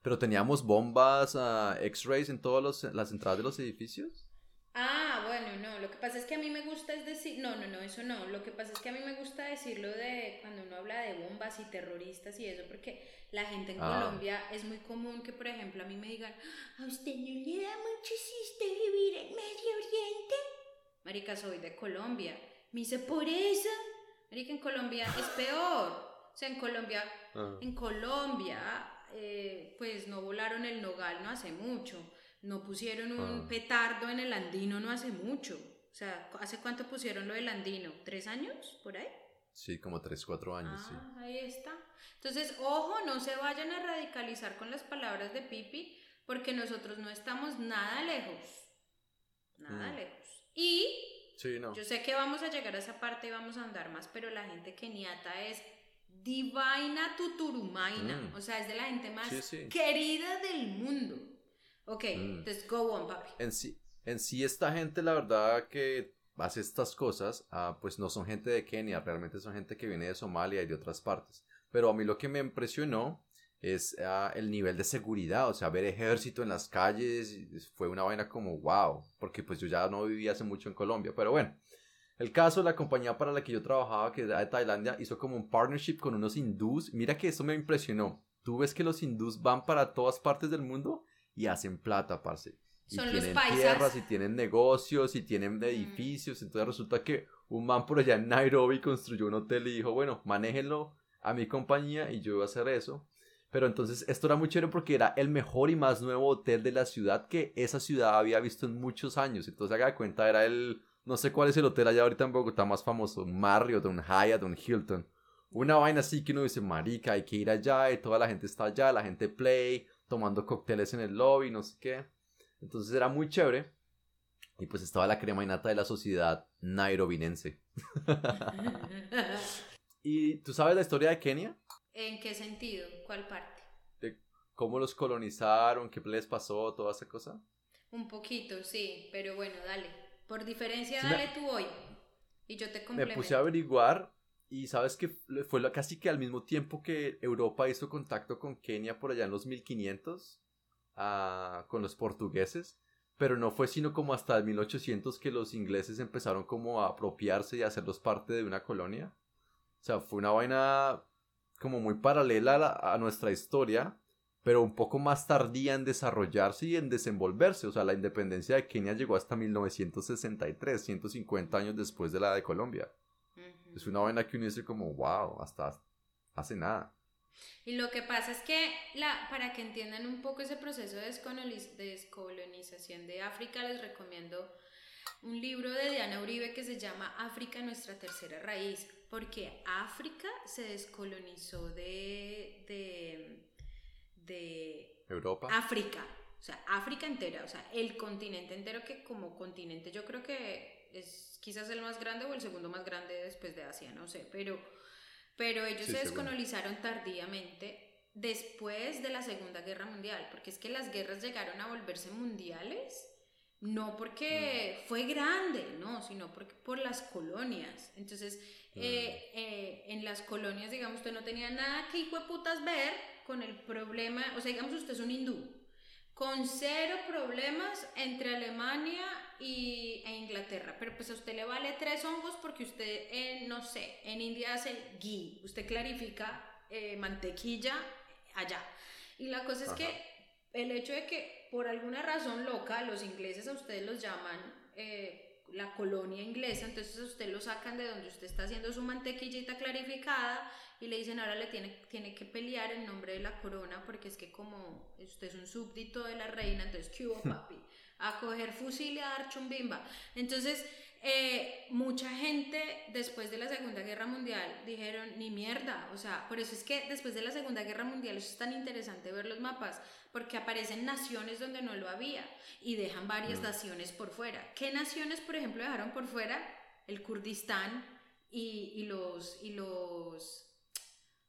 Pero teníamos bombas, uh, X-rays en todas las entradas de los edificios. Ah, bueno, no. Lo que pasa es que a mí me gusta es decir... No, no, no, eso no. Lo que pasa es que a mí me gusta decirlo de cuando uno habla de bombas y terroristas y eso porque... La gente en ah. Colombia es muy común que, por ejemplo, a mí me digan, ¿a usted no le da mucho chiste vivir en Medio Oriente? Marica, soy de Colombia. Me dice, ¿por eso? Marica, en Colombia es peor. O sea, en Colombia, ah. en Colombia, eh, pues no volaron el nogal no hace mucho. No pusieron un ah. petardo en el Andino no hace mucho. O sea, ¿hace cuánto pusieron lo del Andino? ¿Tres años? ¿Por ahí? Sí, como tres, cuatro años, ah, sí. Ahí está. Entonces, ojo, no se vayan a radicalizar con las palabras de Pipi, porque nosotros no estamos nada lejos. Nada mm. lejos. Y sí, no. yo sé que vamos a llegar a esa parte y vamos a andar más, pero la gente keniata es divina tuturumaina. Mm. O sea, es de la gente más sí, sí. querida del mundo. Ok, mm. entonces go on, papi. En sí, en sí esta gente, la verdad que... hace estas cosas, ah, pues no son gente de Kenia, realmente son gente que viene de Somalia y de otras partes, pero a mí lo que me impresionó es ah, el nivel de seguridad, o sea, ver ejército en las calles, fue una vaina como wow, porque pues yo ya no vivía hace mucho en Colombia, pero bueno, el caso, la compañía para la que yo trabajaba, que era de Tailandia, hizo como un partnership con unos hindús, mira que eso me impresionó, tú ves que los hindús van para todas partes del mundo y hacen plata, parce. Y son tienen los paisas. Tierras, y tienen negocios, y tienen edificios, mm. entonces resulta que un man por allá en Nairobi construyó un hotel y dijo, bueno, manéjenlo a mi compañía y yo voy a hacer eso, pero entonces esto era muy chévere porque era el mejor y más nuevo hotel de la ciudad que esa ciudad había visto en muchos años, entonces haga de cuenta era el, no sé cuál es el hotel allá ahorita en Bogotá más famoso, un Marriott, un Hyatt, un Hilton, una vaina así que uno dice, marica, hay que ir allá, y toda la gente está allá, la gente play, tomando cócteles en el lobby, no sé qué. Entonces era muy chévere y pues estaba la crema innata de la sociedad nairobinense. ¿Y tú sabes la historia de Kenia? ¿En qué sentido? ¿Cuál parte? ¿De cómo los colonizaron? ¿Qué les pasó? ¿Toda esa cosa? Un poquito, sí, pero bueno, dale. Por diferencia, sí, dale me... tú hoy y yo te complemento. Me puse a averiguar y sabes que fue casi que al mismo tiempo que Europa hizo contacto con Kenia por allá en los mil quinientos... A, con los portugueses, pero no fue sino como hasta el mil ochocientos que los ingleses empezaron como a apropiarse y a hacerlos parte de una colonia. O sea, fue una vaina como muy paralela a, la, a nuestra historia, pero un poco más tardía en desarrollarse y en desenvolverse. O sea, la independencia de Kenia llegó hasta mil novecientos sesenta y tres, ciento cincuenta años después de la de Colombia. Uh-huh. Es una vaina que uno dice como, wow, hasta hace nada. Y lo que pasa es que, la, para que entiendan un poco ese proceso de descoloniz- descolonización de África, les recomiendo un libro de Diana Uribe que se llama África, nuestra tercera raíz, porque África se descolonizó de... de, de Europa. África, o sea, África entera, o sea, el continente entero que como continente yo creo que es quizás el más grande o el segundo más grande después de Asia, no sé, pero... pero ellos sí, se descolonizaron tardíamente después de la Segunda Guerra Mundial, porque es que las guerras llegaron a volverse mundiales, no porque mm. fue grande, no, sino porque por las colonias. Entonces, mm. eh, eh, en las colonias, digamos, usted no tenía nada que hijueputas ver con el problema, o sea, digamos, usted es un hindú, con cero problemas entre Alemania y, e Inglaterra, pero pues a usted le vale tres hongos porque usted, eh, no sé, en India hace el ghee, usted clarifica eh, mantequilla allá, y la cosa es Ajá. que el hecho de que por alguna razón loca los ingleses a ustedes los llaman eh, la colonia inglesa, entonces a usted lo sacan de donde usted está haciendo su mantequillita clarificada y le dicen ahora le tiene, tiene que pelear en nombre de la corona porque es que como usted es un súbdito de la reina, entonces ¿qué hubo, papi? A coger fusil y a dar chumbimba. Entonces eh, mucha gente después de la Segunda Guerra Mundial dijeron ni mierda, o sea, por eso es que después de la Segunda Guerra Mundial eso es tan interesante ver los mapas, porque aparecen naciones donde no lo había y dejan varias naciones por fuera. ¿Qué naciones, por ejemplo, dejaron por fuera? El Kurdistán y, y los... Y los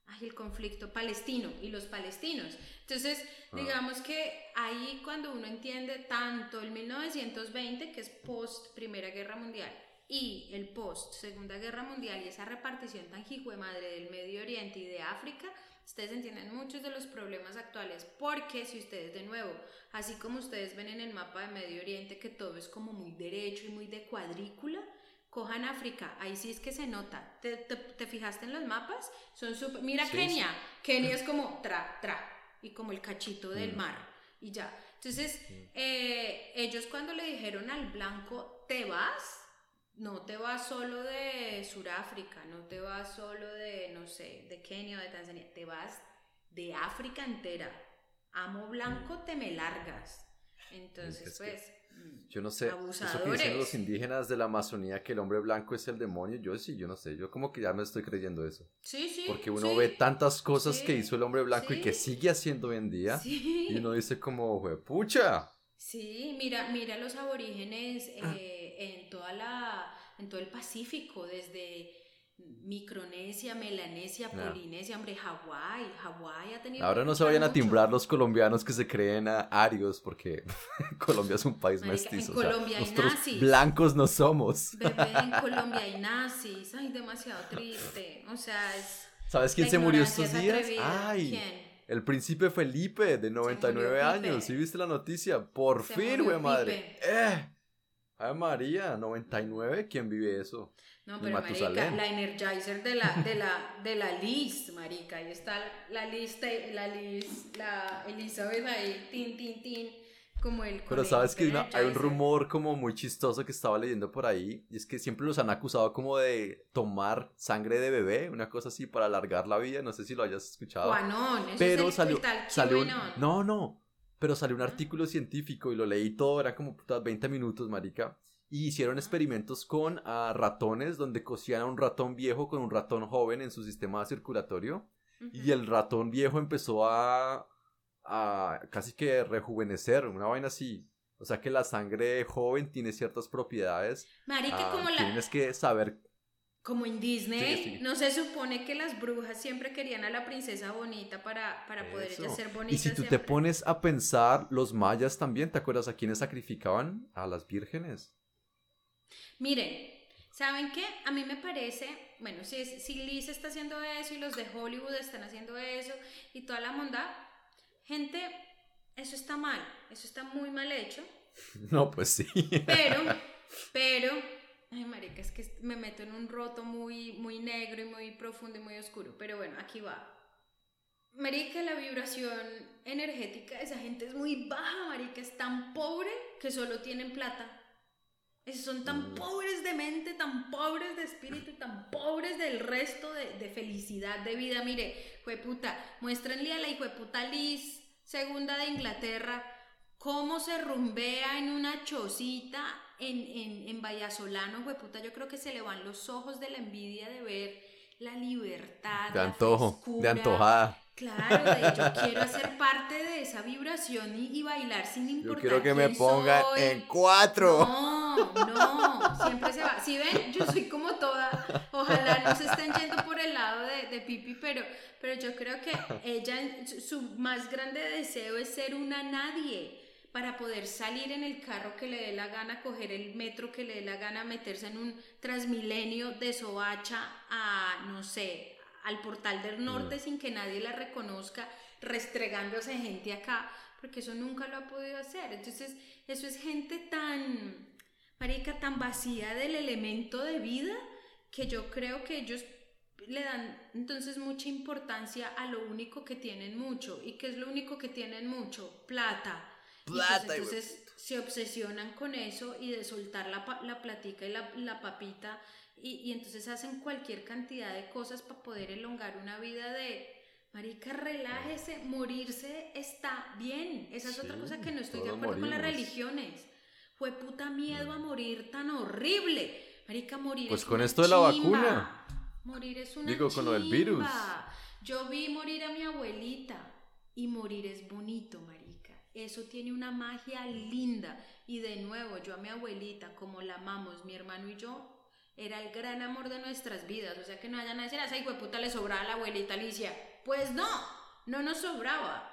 Ay, el conflicto palestino y los palestinos. Entonces, ah. digamos que ahí cuando uno entiende tanto el mil novecientos veinte, que es post Primera Guerra Mundial, y el post Segunda Guerra Mundial y esa repartición tan hijuemadre del Medio Oriente y de África, ustedes entienden muchos de los problemas actuales, porque si ustedes de nuevo, así como ustedes ven en el mapa de Medio Oriente que todo es como muy derecho y muy de cuadrícula, cojan África, ahí sí es que se nota. ¿Te, te, te fijaste en los mapas? Son super... Mira sí, Kenia, sí. Kenia es como tra, tra, y como el cachito del mm. mar, y ya. Entonces, mm. eh, ellos cuando le dijeron al blanco, ¿te vas? No te vas solo de Suráfrica, no te vas solo de, no sé, de Kenia o de Tanzania, te vas de África entera. Amo blanco, mm. te me largas. Entonces, es pues... Que... Yo no sé, abusadores. Eso que dicen los indígenas de la Amazonía, que el hombre blanco es el demonio, yo sí, yo no sé, yo como que ya me estoy creyendo eso. Sí, sí. Porque uno sí. ve tantas cosas sí. que hizo el hombre blanco sí. y que sigue haciendo hoy en día, sí. y uno dice como, ¡pucha! Sí, mira, mira los aborígenes eh, en, toda la, en todo el Pacífico, desde... Micronesia, Melanesia, no. Polinesia, hombre, Hawái, Hawái ha tenido... Ahora no se vayan mucho. A timbrar los colombianos que se creen a arios, porque Colombia es un país Marica, mestizo. En Colombia o sea, hay nazis. Blancos no somos. Bebé, en Colombia hay nazis. Ay, demasiado triste. O sea, es... ¿Sabes quién se murió estos días? Atrevida. Ay, ¿quién? El príncipe Felipe, de noventa y nueve años. ¿Sí viste la noticia? Por se fin, güey, madre. Eh. Ay, María, noventa y nueve, ¿quién vive eso? No, pero marica, la energizer de la, de la, de la Liz, marica, ahí está la Liz, la Liz, la Elizabeth ahí, tin, tin, tin, como el... Pero sabes que una, hay un rumor como muy chistoso que estaba leyendo por ahí, y es que siempre los han acusado como de tomar sangre de bebé, una cosa así para alargar la vida, no sé si lo hayas escuchado. Juanón, eso pero es el, salió, el tal salió un, No, no, pero salió un artículo ah. científico y lo leí todo, era como putas veinte minutos, marica. Y hicieron experimentos con uh, ratones, donde cosían a un ratón viejo con un ratón joven en su sistema circulatorio. Uh-huh. Y el ratón viejo empezó a, a casi que rejuvenecer, una vaina así. O sea que la sangre joven tiene ciertas propiedades. Marica, uh, como la... Tienes que saber... Como en Disney, sí, sí. no se supone que las brujas siempre querían a la princesa bonita para, para poder ella ser bonita. Y si tú siempre... te pones a pensar, los mayas también, ¿te acuerdas a quiénes sacrificaban? A las vírgenes. Miren, ¿saben qué? A mí me parece, bueno, si, si Liz está haciendo eso y los de Hollywood están haciendo eso y toda la mondad, gente, eso está mal, eso está muy mal hecho. No, pues sí. Pero, pero, ay marica, es que me meto en un roto muy, muy negro y muy profundo y muy oscuro, pero bueno, aquí va. Marica, la vibración energética de esa gente es muy baja, marica, es tan pobre que solo tienen plata. Son tan pobres de mente, tan pobres de espíritu, tan pobres del resto de, de felicidad de vida. Mire, jueputa, muéstrenle a la hijueputa Liz, segunda de Inglaterra, cómo se rumbea en una chocita en, en, en Vallasolano, jueputa. Yo creo que se le van los ojos de la envidia de ver la libertad, de antojo, frescura, de antojada. Claro, de, yo quiero hacer parte de esa vibración y, y bailar sin importar. Yo quiero que me pongan soy. En cuatro. No, no, siempre se va. Si ven, yo soy como toda. Oh, ojalá no se estén yendo por el lado de, de Pipi, pero, pero yo creo que ella, su más grande deseo es ser una nadie, para poder salir en el carro que le dé la gana, coger el metro que le dé la gana, meterse en un Transmilenio de Soacha a, no sé, al Portal del Norte, mm. sin que nadie la reconozca, restregándose gente acá, porque eso nunca lo ha podido hacer. Entonces, eso es gente tan, marica, tan vacía del elemento de vida, que yo creo que ellos le dan entonces mucha importancia a lo único que tienen mucho. ¿Y qué es lo único que tienen mucho? Plata. Plata, entonces, entonces se obsesionan con eso y de soltar la, la platica y la, la papita y, y entonces hacen cualquier cantidad de cosas para poder elongar una vida de marica, relájese, morirse está bien. Esa es sí, otra cosa que no estoy de acuerdo morimos. Con las religiones. Fue puta miedo a morir tan horrible. Marica, morir pues es con una esto chimba. De la vacuna. Morir es una Digo, chimba. Con lo del virus. Yo vi morir a mi abuelita y morir es bonito, marica. Eso tiene una magia linda. Y de nuevo, yo a mi abuelita, como la amamos, mi hermano y yo, era el gran amor de nuestras vidas. O sea, que no vayan a decir, a esa hijueputa le sobraba a la abuelita Alicia. Pues no, no nos sobraba.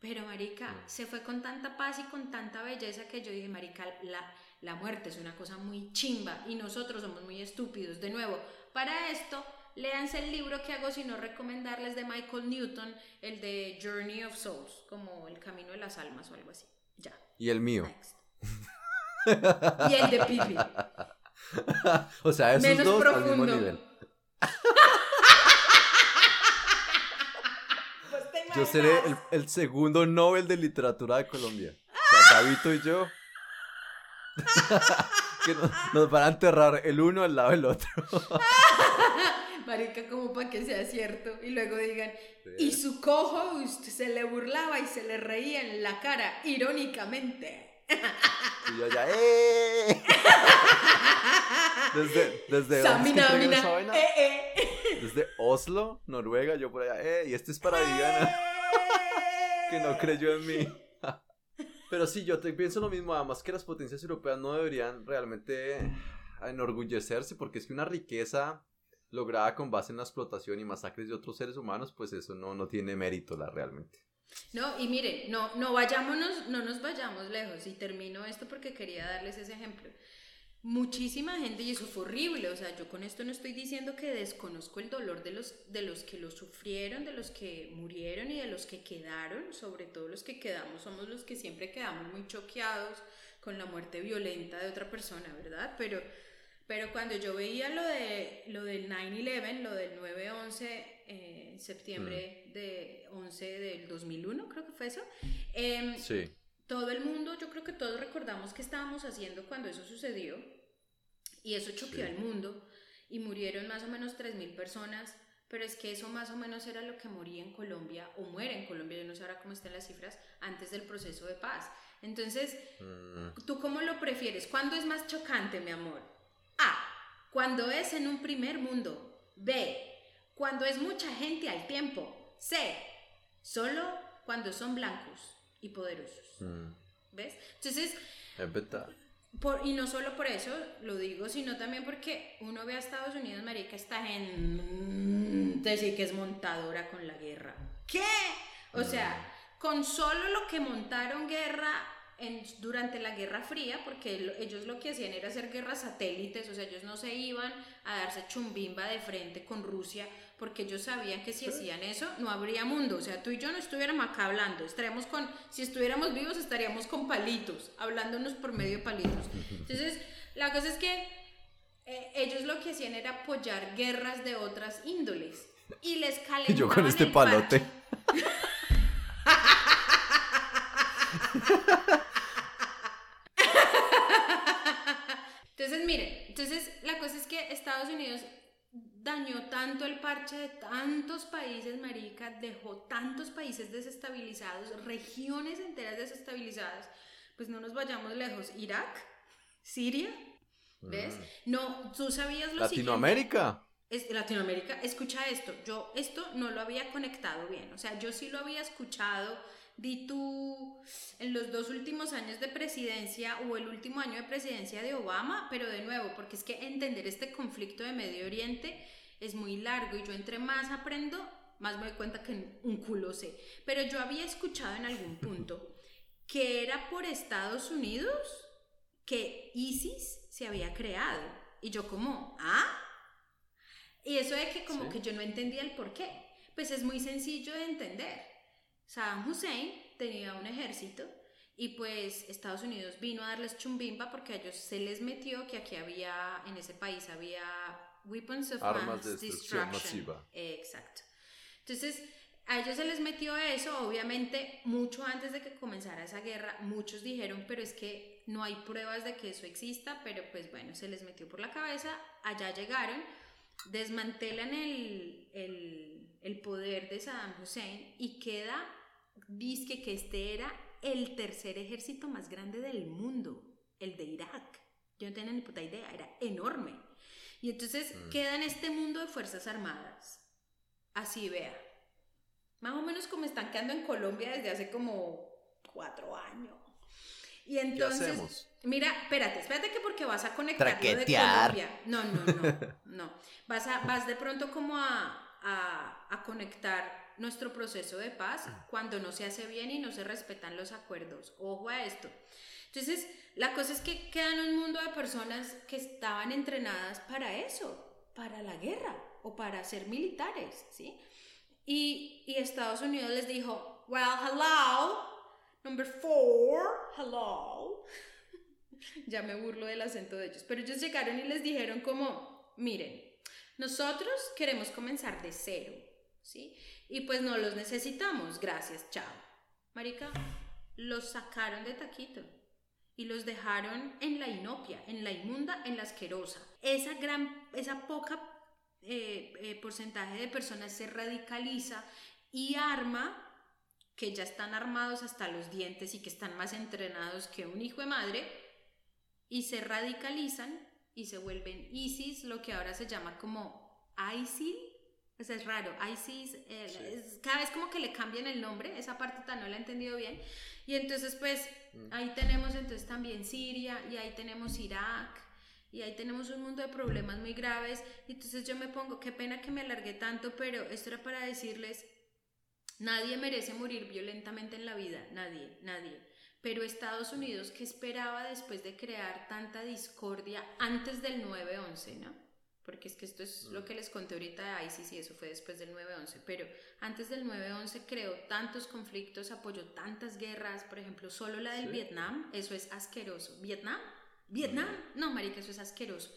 Pero, marica, se fue con tanta paz y con tanta belleza que yo dije, marica, la, la muerte es una cosa muy chimba y nosotros somos muy estúpidos. De nuevo, para esto, léanse el libro que hago sino recomendarles de Michael Newton, el de Journey of Souls, como el camino de las almas o algo así. Ya. Y el mío. Next. Y el de Pipi. O sea, esos menos dos profundo. Al mismo nivel. Pues yo seré el, el segundo Nobel de literatura de Colombia. O sea, Davito y yo. Que nos, nos van a enterrar el uno al lado del otro. Marica, como para que sea cierto y luego digan, sí. Y su co-host se le burlaba y se le reía en la cara, irónicamente. Y yo ya, ¡eh! Desde, desde, Samina, mina, vaina, eh, eh. Desde Oslo, Noruega, yo por allá, ¡eh! Y este es para Viviana, que no creyó en mí. Pero sí, yo te pienso lo mismo, además que las potencias europeas no deberían realmente enorgullecerse, porque es que una riqueza lograda con base en la explotación y masacres de otros seres humanos, pues eso no, no tiene mérito la, realmente. No, y miren, no, no vayámonos, no nos vayamos lejos, y termino esto porque quería darles ese ejemplo. Muchísima gente, y eso fue horrible, o sea, yo con esto no estoy diciendo que desconozco el dolor de los, de los que lo sufrieron, de los que murieron y de los que quedaron, sobre todo los que quedamos, somos los que siempre quedamos muy choqueados con la muerte violenta de otra persona, ¿verdad? Pero... Pero cuando yo veía lo, de, lo del nueve once, lo del nueve once, eh, septiembre mm. de once del dos mil uno, creo que fue eso, eh, sí. Todo el mundo, yo creo que todos recordamos qué estábamos haciendo cuando eso sucedió, y eso choqueó sí. al mundo, y murieron más o menos tres mil personas, pero es que eso más o menos era lo que moría en Colombia, o muere en Colombia, yo no sé ahora cómo están las cifras, antes del proceso de paz. Entonces, mm. ¿tú cómo lo prefieres? ¿Cuándo es más chocante, mi amor? A. Cuando es en un primer mundo. B. Cuando es mucha gente al tiempo. C. Solo cuando son blancos y poderosos. Mm. ¿Ves? Entonces, es verdad. Por, y no solo por eso lo digo, sino también porque uno ve a Estados Unidos, marica, esta gente sí que es montadora con la guerra. ¿Qué? O mm. sea, con solo lo que montaron guerra... En, durante la Guerra Fría, porque lo, ellos lo que hacían era hacer guerras satélites, o sea, ellos no se iban a darse chumbimba de frente con Rusia, porque ellos sabían que si hacían eso, no habría mundo, o sea, tú y yo no estuviéramos acá hablando, estaríamos con, si estuviéramos vivos estaríamos con palitos, hablándonos por medio de palitos. Entonces, la cosa es que eh, ellos lo que hacían era apoyar guerras de otras índoles, y les calentaban. Y yo con este palote. Entonces, miren, entonces la cosa es que Estados Unidos dañó tanto el parche de tantos países, marica, dejó tantos países desestabilizados, regiones enteras desestabilizadas, pues no nos vayamos lejos, Irak, Siria, ¿ves? No, tú sabías lo Latinoamérica. Siguiente. Latinoamérica. Latinoamérica, escucha esto, yo esto no lo había conectado bien, o sea, yo sí lo había escuchado Di tú, en los dos últimos años de presidencia o el último año de presidencia de Obama, pero de nuevo, porque es que entender este conflicto de Medio Oriente es muy largo y yo entre más aprendo, más me doy cuenta que un culo sé. Pero yo había escuchado en algún punto que era por Estados Unidos que ISIS se había creado. Y yo como, ¿ah? Y eso de que como sí. que yo no entendía el porqué. Pues es muy sencillo de entender. Saddam Hussein tenía un ejército y pues Estados Unidos vino a darles chumbimba porque a ellos se les metió que aquí había, en ese país había weapons of armas mass de destrucción masiva. Eh, exacto. Entonces a ellos se les metió eso, obviamente mucho antes de que comenzara esa guerra muchos dijeron, pero es que no hay pruebas de que eso exista, pero pues bueno, se les metió por la cabeza, allá llegaron, desmantelan el, el, el poder de Saddam Hussein y queda, dizque que este era el tercer ejército más grande del mundo, el de Irak, yo no tenía ni puta idea, era enorme, y entonces mm. queda en este mundo de fuerzas armadas, así vea, más o menos como están quedando en Colombia desde hace como cuatro años. Y entonces, mira, espérate, espérate que porque vas a conectarlo Traquetear. de Colombia. No, no, no, no. Vas, a, vas de pronto como a, a, a conectar nuestro proceso de paz cuando no se hace bien y no se respetan los acuerdos. Ojo a esto. Entonces, la cosa es que quedan un mundo de personas que estaban entrenadas para eso, para la guerra o para ser militares, ¿sí? Y, y Estados Unidos les dijo, well, hello. Number four, hello. Ya me burlo del acento de ellos, pero ellos llegaron y les dijeron como, miren, nosotros queremos comenzar de cero, ¿sí? Y pues no los necesitamos, gracias, chao. Marica, los sacaron de taquito y los dejaron en la inopia, en la inmunda, en la asquerosa. Esa gran, esa poca eh, eh, porcentaje de personas se radicaliza y arma, que ya están armados hasta los dientes y que están más entrenados que un hijo de madre, y se radicalizan y se vuelven ISIS, lo que ahora se llama como ISIL, o sea, es raro, ISIS, eh, sí. es, cada vez como que le cambian el nombre, esa parte tan no la he entendido bien, y entonces pues mm. ahí tenemos entonces también Siria, y ahí tenemos Irak, y ahí tenemos un mundo de problemas muy graves, y entonces yo me pongo, qué pena que me alargué tanto, pero esto era para decirles, nadie merece morir violentamente en la vida, nadie, nadie. Pero Estados Unidos, ¿qué esperaba después de crear tanta discordia antes del nueve once, no? Porque es que esto es lo que les conté ahorita de ISIS y eso fue después del nueve once, pero antes del nueve once creó tantos conflictos, apoyó tantas guerras, por ejemplo, solo la del sí. Vietnam, eso es asqueroso. ¿Vietnam? ¿Vietnam? No, marica, eso es asqueroso.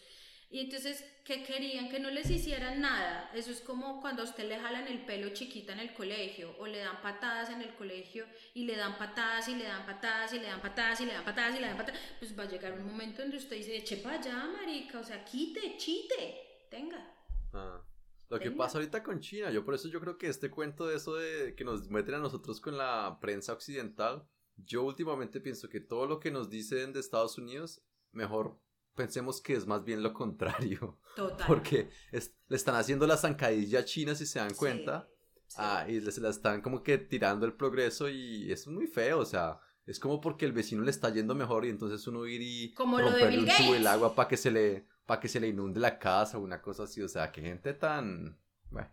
Y entonces, ¿qué querían? Que no les hicieran nada. Eso es como cuando a usted le jalan el pelo chiquita en el colegio, o le dan patadas en el colegio, y le dan patadas, y le dan patadas, y le dan patadas, y le dan patadas, y le dan patadas. Pues va a llegar un momento donde usted dice, eche para allá, marica, o sea, quite, chite, tenga. Ah, lo tenga. Que pasa ahorita con China, yo por eso yo creo que este cuento de eso de que nos meten a nosotros con la prensa occidental, yo últimamente pienso que todo lo que nos dicen de Estados Unidos, mejor pensemos que es más bien lo contrario. Total. Porque es, le están haciendo la zancadilla a China, si se dan cuenta. Sí, sí. Ah, y se la están como que tirando el progreso y es muy feo, o sea, es como porque el vecino le está yendo mejor y entonces uno ir y como lo de Bill Gates, el agua para que se le para que se le inunde la casa o una cosa así, o sea, qué gente tan bueno.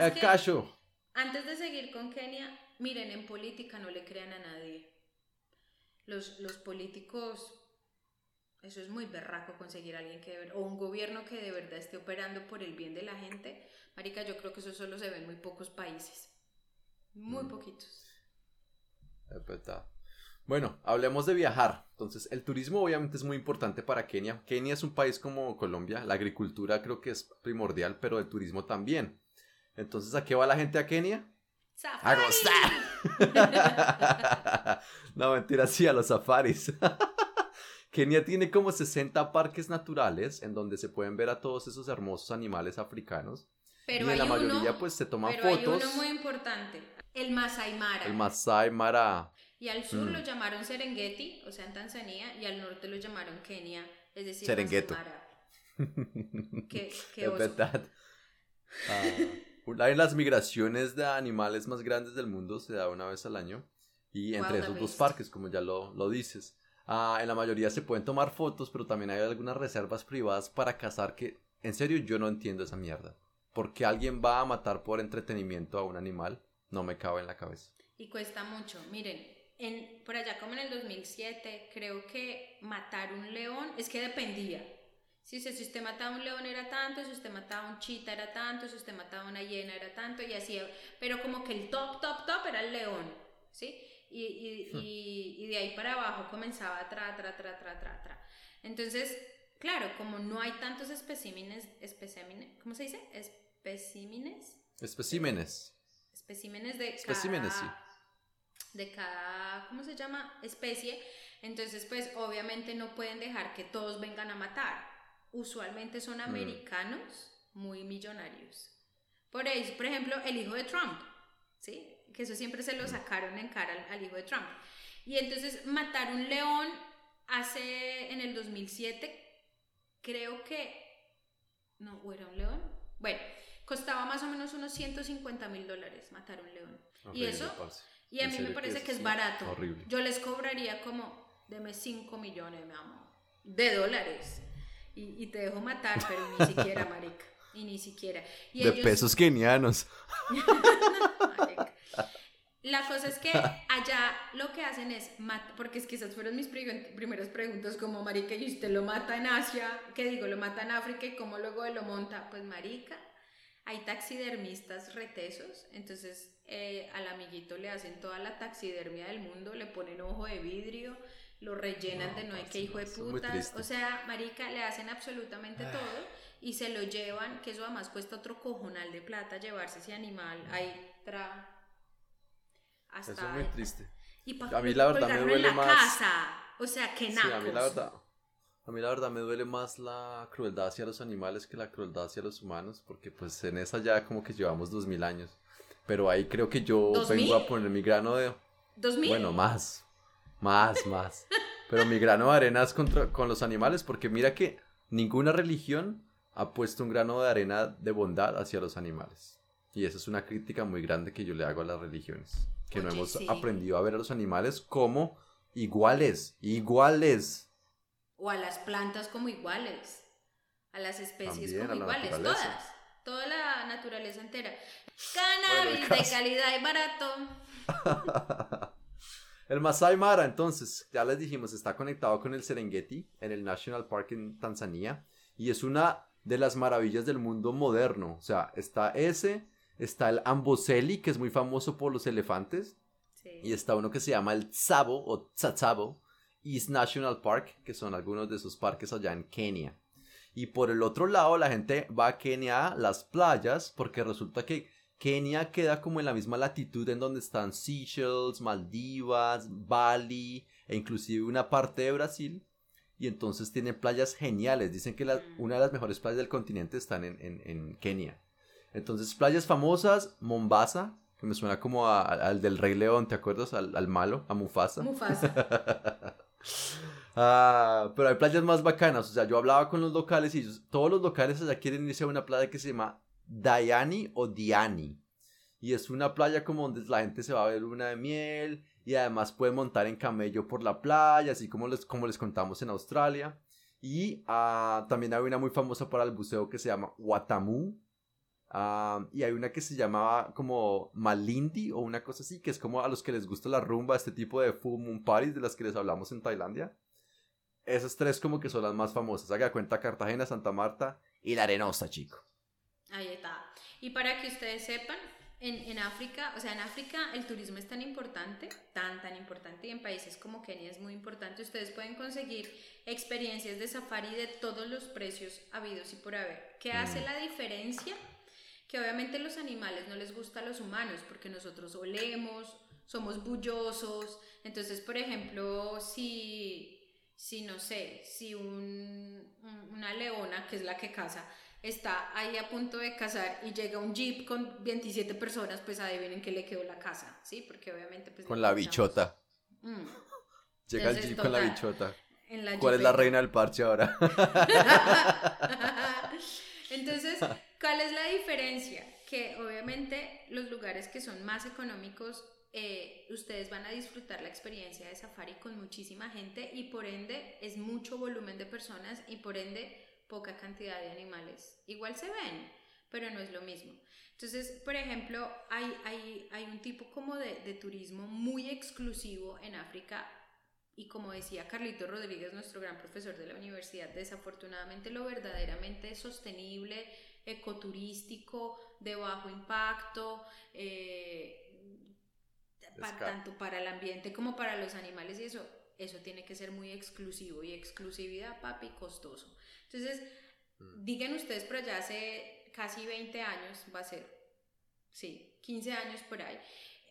El cacho. Antes de seguir con Kenia, miren, en política no le crean a nadie. Los los políticos, eso es muy berraco, conseguir a alguien que de verdad, o un gobierno que de verdad esté operando por el bien de la gente. Marica, yo creo que eso solo se ve en muy pocos países. Muy mm. poquitos. Bueno, hablemos de viajar. Entonces, el turismo obviamente es muy importante para Kenia. Kenia es un país como Colombia. La agricultura creo que es primordial, pero el turismo también. Entonces, ¿a qué va la gente a Kenia? ¡Safari! ¡A gozar! No, mentira, sí, a los safaris. Kenia tiene como sesenta parques naturales en donde se pueden ver a todos esos hermosos animales africanos. Pero y en la mayoría uno, pues se toman pero fotos. Pero hay uno muy importante, el Masai Mara. El Masai Mara. Y al sur mm. lo llamaron Serengeti, o sea en Tanzania, y al norte lo llamaron Kenia, es decir Serengeti. Masai Mara. Qué, qué oso. Es verdad. Ah. Una de las migraciones de animales más grandes del mundo se da una vez al año, y entre esos dos parques, como ya lo, lo dices. Ah, en la mayoría se pueden tomar fotos, pero también hay algunas reservas privadas para cazar que, en serio, yo no entiendo esa mierda. ¿Por qué alguien va a matar por entretenimiento a un animal? No me cabe en la cabeza. Y cuesta mucho. Miren, en, por allá como en el dos mil siete, creo que matar un león, es que dependía. Si usted, si usted mataba a un león era tanto, si usted mataba a un chita era tanto, si usted mataba a una hiena era tanto, y así. Pero como que el top, top, top era el león, ¿sí? Y, y, hmm. y, y de ahí para abajo comenzaba tra, tra, tra, tra, tra, tra. Entonces, claro, como no hay tantos especímenes, especímenes ¿cómo se dice? Especímenes. Especímenes. Especímenes de especímenes, cada... Sí. De cada, ¿cómo se llama? Especie. Entonces, pues, obviamente no pueden dejar que todos vengan a matar. Usualmente son americanos mm. muy millonarios. Por eso, por ejemplo, el hijo de Trump, ¿sí? Que eso siempre se lo sacaron en cara al, al hijo de Trump. Y entonces matar un león hace en el dos mil siete, creo que, no, ¿o era un león? Bueno, costaba más o menos unos ciento cincuenta mil dólares matar un león. Okay, y eso, y a mí me parece que es barato. Horrible. Yo les cobraría como, deme cinco millones, mi amor, de dólares. Y, y te dejo matar, pero ni siquiera, marica. Y ni siquiera. Y de ellos... pesos kenianos. La cosa es que allá lo que hacen es matar, porque es que esas fueron mis primeras preguntas, como marica, y usted lo mata en Asia, ¿qué digo? Lo mata en África, ¿y cómo luego lo monta? Pues marica, hay taxidermistas retesos, entonces eh, al amiguito le hacen toda la taxidermia del mundo, le ponen ojo de vidrio, lo rellenan no, de no hay que hijo de puta, o sea, marica, le hacen absolutamente ah. todo. Y se lo llevan, que eso además cuesta otro cojonal de plata llevarse ese animal ahí tra hasta eso es muy triste. Y para mí la verdad me duele en la más casa. O sea, que nada. Sí, a mí la verdad a mí la verdad me duele más la crueldad hacia los animales que la crueldad hacia los humanos, porque pues en esa ya como que llevamos dos mil años, pero ahí creo que yo ¿dos vengo mil? A poner mi grano de dos mil bueno más más más pero mi grano de arena es contra con los animales, porque mira que ninguna religión ha puesto un grano de arena de bondad hacia los animales. Y esa es una crítica muy grande que yo le hago a las religiones. Que Oye, no hemos sí. aprendido a ver a los animales como iguales, iguales. O a las plantas como iguales. A las especies También, como iguales, naturaleza. todas. Toda la naturaleza entera. Cannabis bueno, de calidad y barato. El Masai Mara, entonces, ya les dijimos, está conectado con el Serengeti en el National Park en Tanzania. Y es una... de las maravillas del mundo moderno. O sea, está ese, está el Amboseli, que es muy famoso por los elefantes, sí. Y está uno que se llama el Tsavo o Tsatsavo East National Park, que son algunos de esos parques allá en Kenia. Y por el otro lado, la gente va a Kenia a las playas, porque resulta que Kenia queda como en la misma latitud en donde están Seychelles, Maldivas, Bali, e inclusive una parte de Brasil. Y entonces tienen playas geniales. Dicen que la, una de las mejores playas del continente están en, en, en Kenia. Entonces, playas famosas, Mombasa, que me suena como a, a, al del Rey León, ¿te acuerdas? Al, al malo, a Mufasa. Mufasa. ah, pero hay playas más bacanas. O sea, yo hablaba con los locales y ellos, todos los locales allá quieren irse a una playa que se llama Diani o Diani. Y es una playa como donde la gente se va a ver luna de miel... Y además puede montar en camello por la playa, así como les, como les contamos en Australia. Y uh, también hay una muy famosa para el buceo que se llama Watamu. Uh, y hay una que se llamaba como Malindi o una cosa así, que es como a los que les gusta la rumba, este tipo de full moon parties de las que les hablamos en Tailandia. Esas tres como que son las más famosas. Haga cuenta Cartagena, Santa Marta y La Arenosa, chico. Ahí está. Y para que ustedes sepan... En, en África, o sea, en África el turismo es tan importante, tan, tan importante, y en países como Kenia es muy importante. Ustedes pueden conseguir experiencias de safari de todos los precios habidos y por haber. ¿Qué hace la diferencia? Que obviamente los animales no les gusta a los humanos, porque nosotros olemos, somos bullosos. Entonces, por ejemplo, si, si no sé, si un, una leona, que es la que caza, está ahí a punto de cazar y llega un jeep con veintisiete personas, pues adivinen que le quedó la casa, ¿sí? Porque obviamente... Pues, con la bichota. Mm. Llega Entonces, el jeep con la bichota. La ¿Cuál jeepeta? Es la reina del parche ahora? Entonces, ¿cuál es la diferencia? que obviamente los lugares que son más económicos, eh, ustedes van a disfrutar la experiencia de safari con muchísima gente y por ende es mucho volumen de personas y por ende poca cantidad de animales. Igual se ven, pero no es lo mismo. Entonces, por ejemplo, hay, hay, hay un tipo como de, de turismo muy exclusivo en África y como decía Carlito Rodríguez, nuestro gran profesor de la universidad, desafortunadamente lo verdaderamente sostenible, ecoturístico, de bajo impacto, eh, para, tanto para el ambiente como para los animales y eso, eso tiene que ser muy exclusivo y exclusividad, papi, costoso. Entonces, mm. digan ustedes por allá hace... casi veinte años, va a ser, sí, quince años por ahí,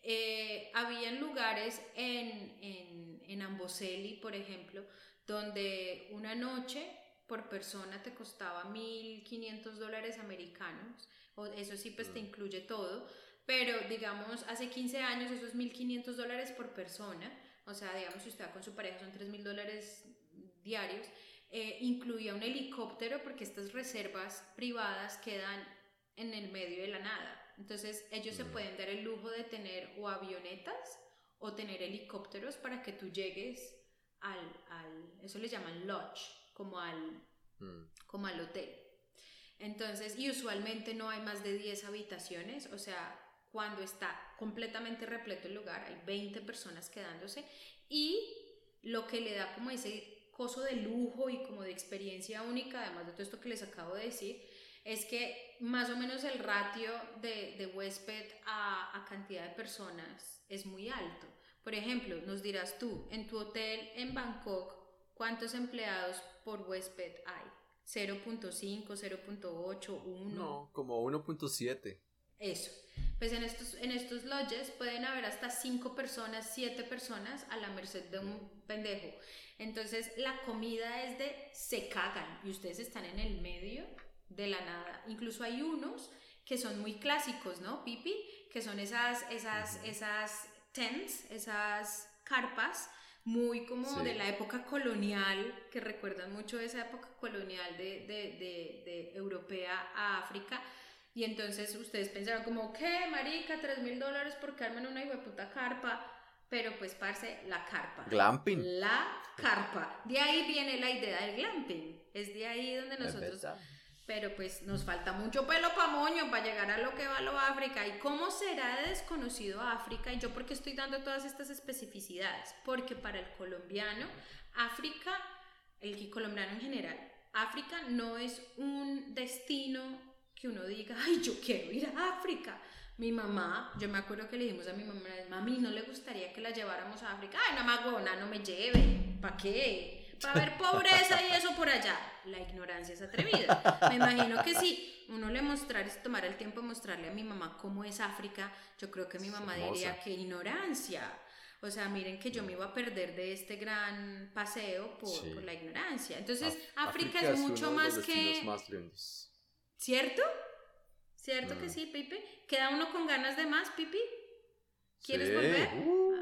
eh, habían lugares en, en, en Amboseli, por ejemplo, donde una noche por persona te costaba mil quinientos dólares americanos, o eso sí, pues te incluye todo, pero digamos, hace quince años esos mil quinientos dólares por persona, o sea, digamos, si usted va con su pareja son tres mil dólares diarios, Eh, incluía un helicóptero porque estas reservas privadas quedan en el medio de la nada, entonces ellos se pueden dar el lujo de tener o avionetas o tener helicópteros para que tú llegues al, al eso le llaman lodge, como al, mm. como al hotel. Entonces, y usualmente no hay más de diez habitaciones, o sea, cuando está completamente repleto el lugar hay veinte personas quedándose, y lo que le da como ese coso de lujo y como de experiencia única, además de todo esto que les acabo de decir, es que más o menos el ratio de, de huésped a, a cantidad de personas es muy alto. Por ejemplo, nos dirás tú, en tu hotel en Bangkok, ¿cuántos empleados por huésped hay? ¿cero punto cinco, cero punto ocho, uno? No, como uno punto siete. Eso. Pues en estos, en estos lodges pueden haber hasta cinco personas, siete personas a la merced de un pendejo. Entonces la comida es de se cagan y ustedes están en el medio de la nada. Incluso hay unos que son muy clásicos, ¿no, Pipi? Que son esas, esas, esas tents, esas carpas muy como sí. de la época colonial, que recuerdan mucho esa época colonial de, de, de, de europea a África. Y entonces ustedes pensaron como, ¿qué, marica? tres mil dólares por quedarme en una hijueputa carpa. Pero pues, parce, la carpa. Glamping. La carpa. De ahí viene la idea del glamping. Es de ahí donde nosotros... Pero pues nos falta mucho pelo pa' moño para llegar a lo que va lo África. ¿Y cómo será de desconocido África? Y yo, ¿por qué estoy dando todas estas especificidades? Porque para el colombiano, África, el colombiano en general, África no es un destino... que uno diga, ay, yo quiero ir a África. Mi mamá, yo me acuerdo que le dijimos a mi mamá, mami, ¿no le gustaría que la lleváramos a África? Ay, no, magona, no me lleve. ¿Para qué? ¿Para ver pobreza y eso por allá? La ignorancia es atrevida. Me imagino que si uno le mostrara, si tomara el tiempo de mostrarle a mi mamá cómo es África, yo creo que mi mamá diría, qué ignorancia. O sea, miren que yo me iba a perder de este gran paseo por, sí. por la ignorancia. Entonces, Af- África, África es mucho uno más de los que... más lindos. ¿Cierto? ¿Cierto mm. que sí, Pipi? ¿Queda uno con ganas de más, Pipi? ¿Quieres sí. volver? Uh.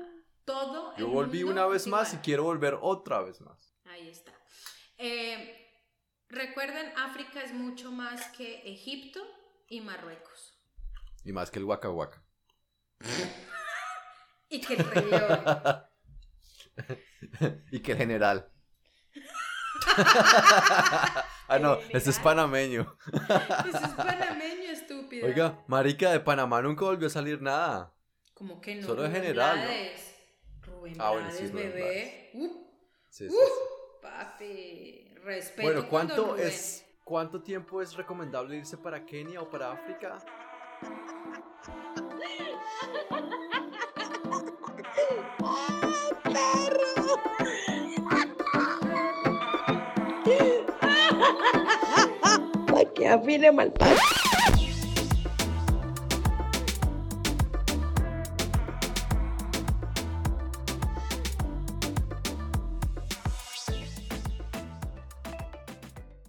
Todo el Yo volví mundo una vez igual. Más y quiero volver otra vez más. Ahí está. Eh, recuerden, África es mucho más que Egipto y Marruecos. Y más que el Waka Waka. Y que el Rey León. Y que el general. Ah, no, ese es panameño. Ese es panameño, estúpido. Oiga, marica, de Panamá nunca volvió a salir nada. ¿Cómo que no? Solo en general, Blades. ¿No? Rubén ah, Blades, bueno, sí, bebé. Rubén uh, sí, sí, uh, sí. Papi, respeto. Bueno, ¿cuánto, es, ¿cuánto tiempo es recomendable irse para Kenia o para África? ¡Oh, perro! Que afile mal.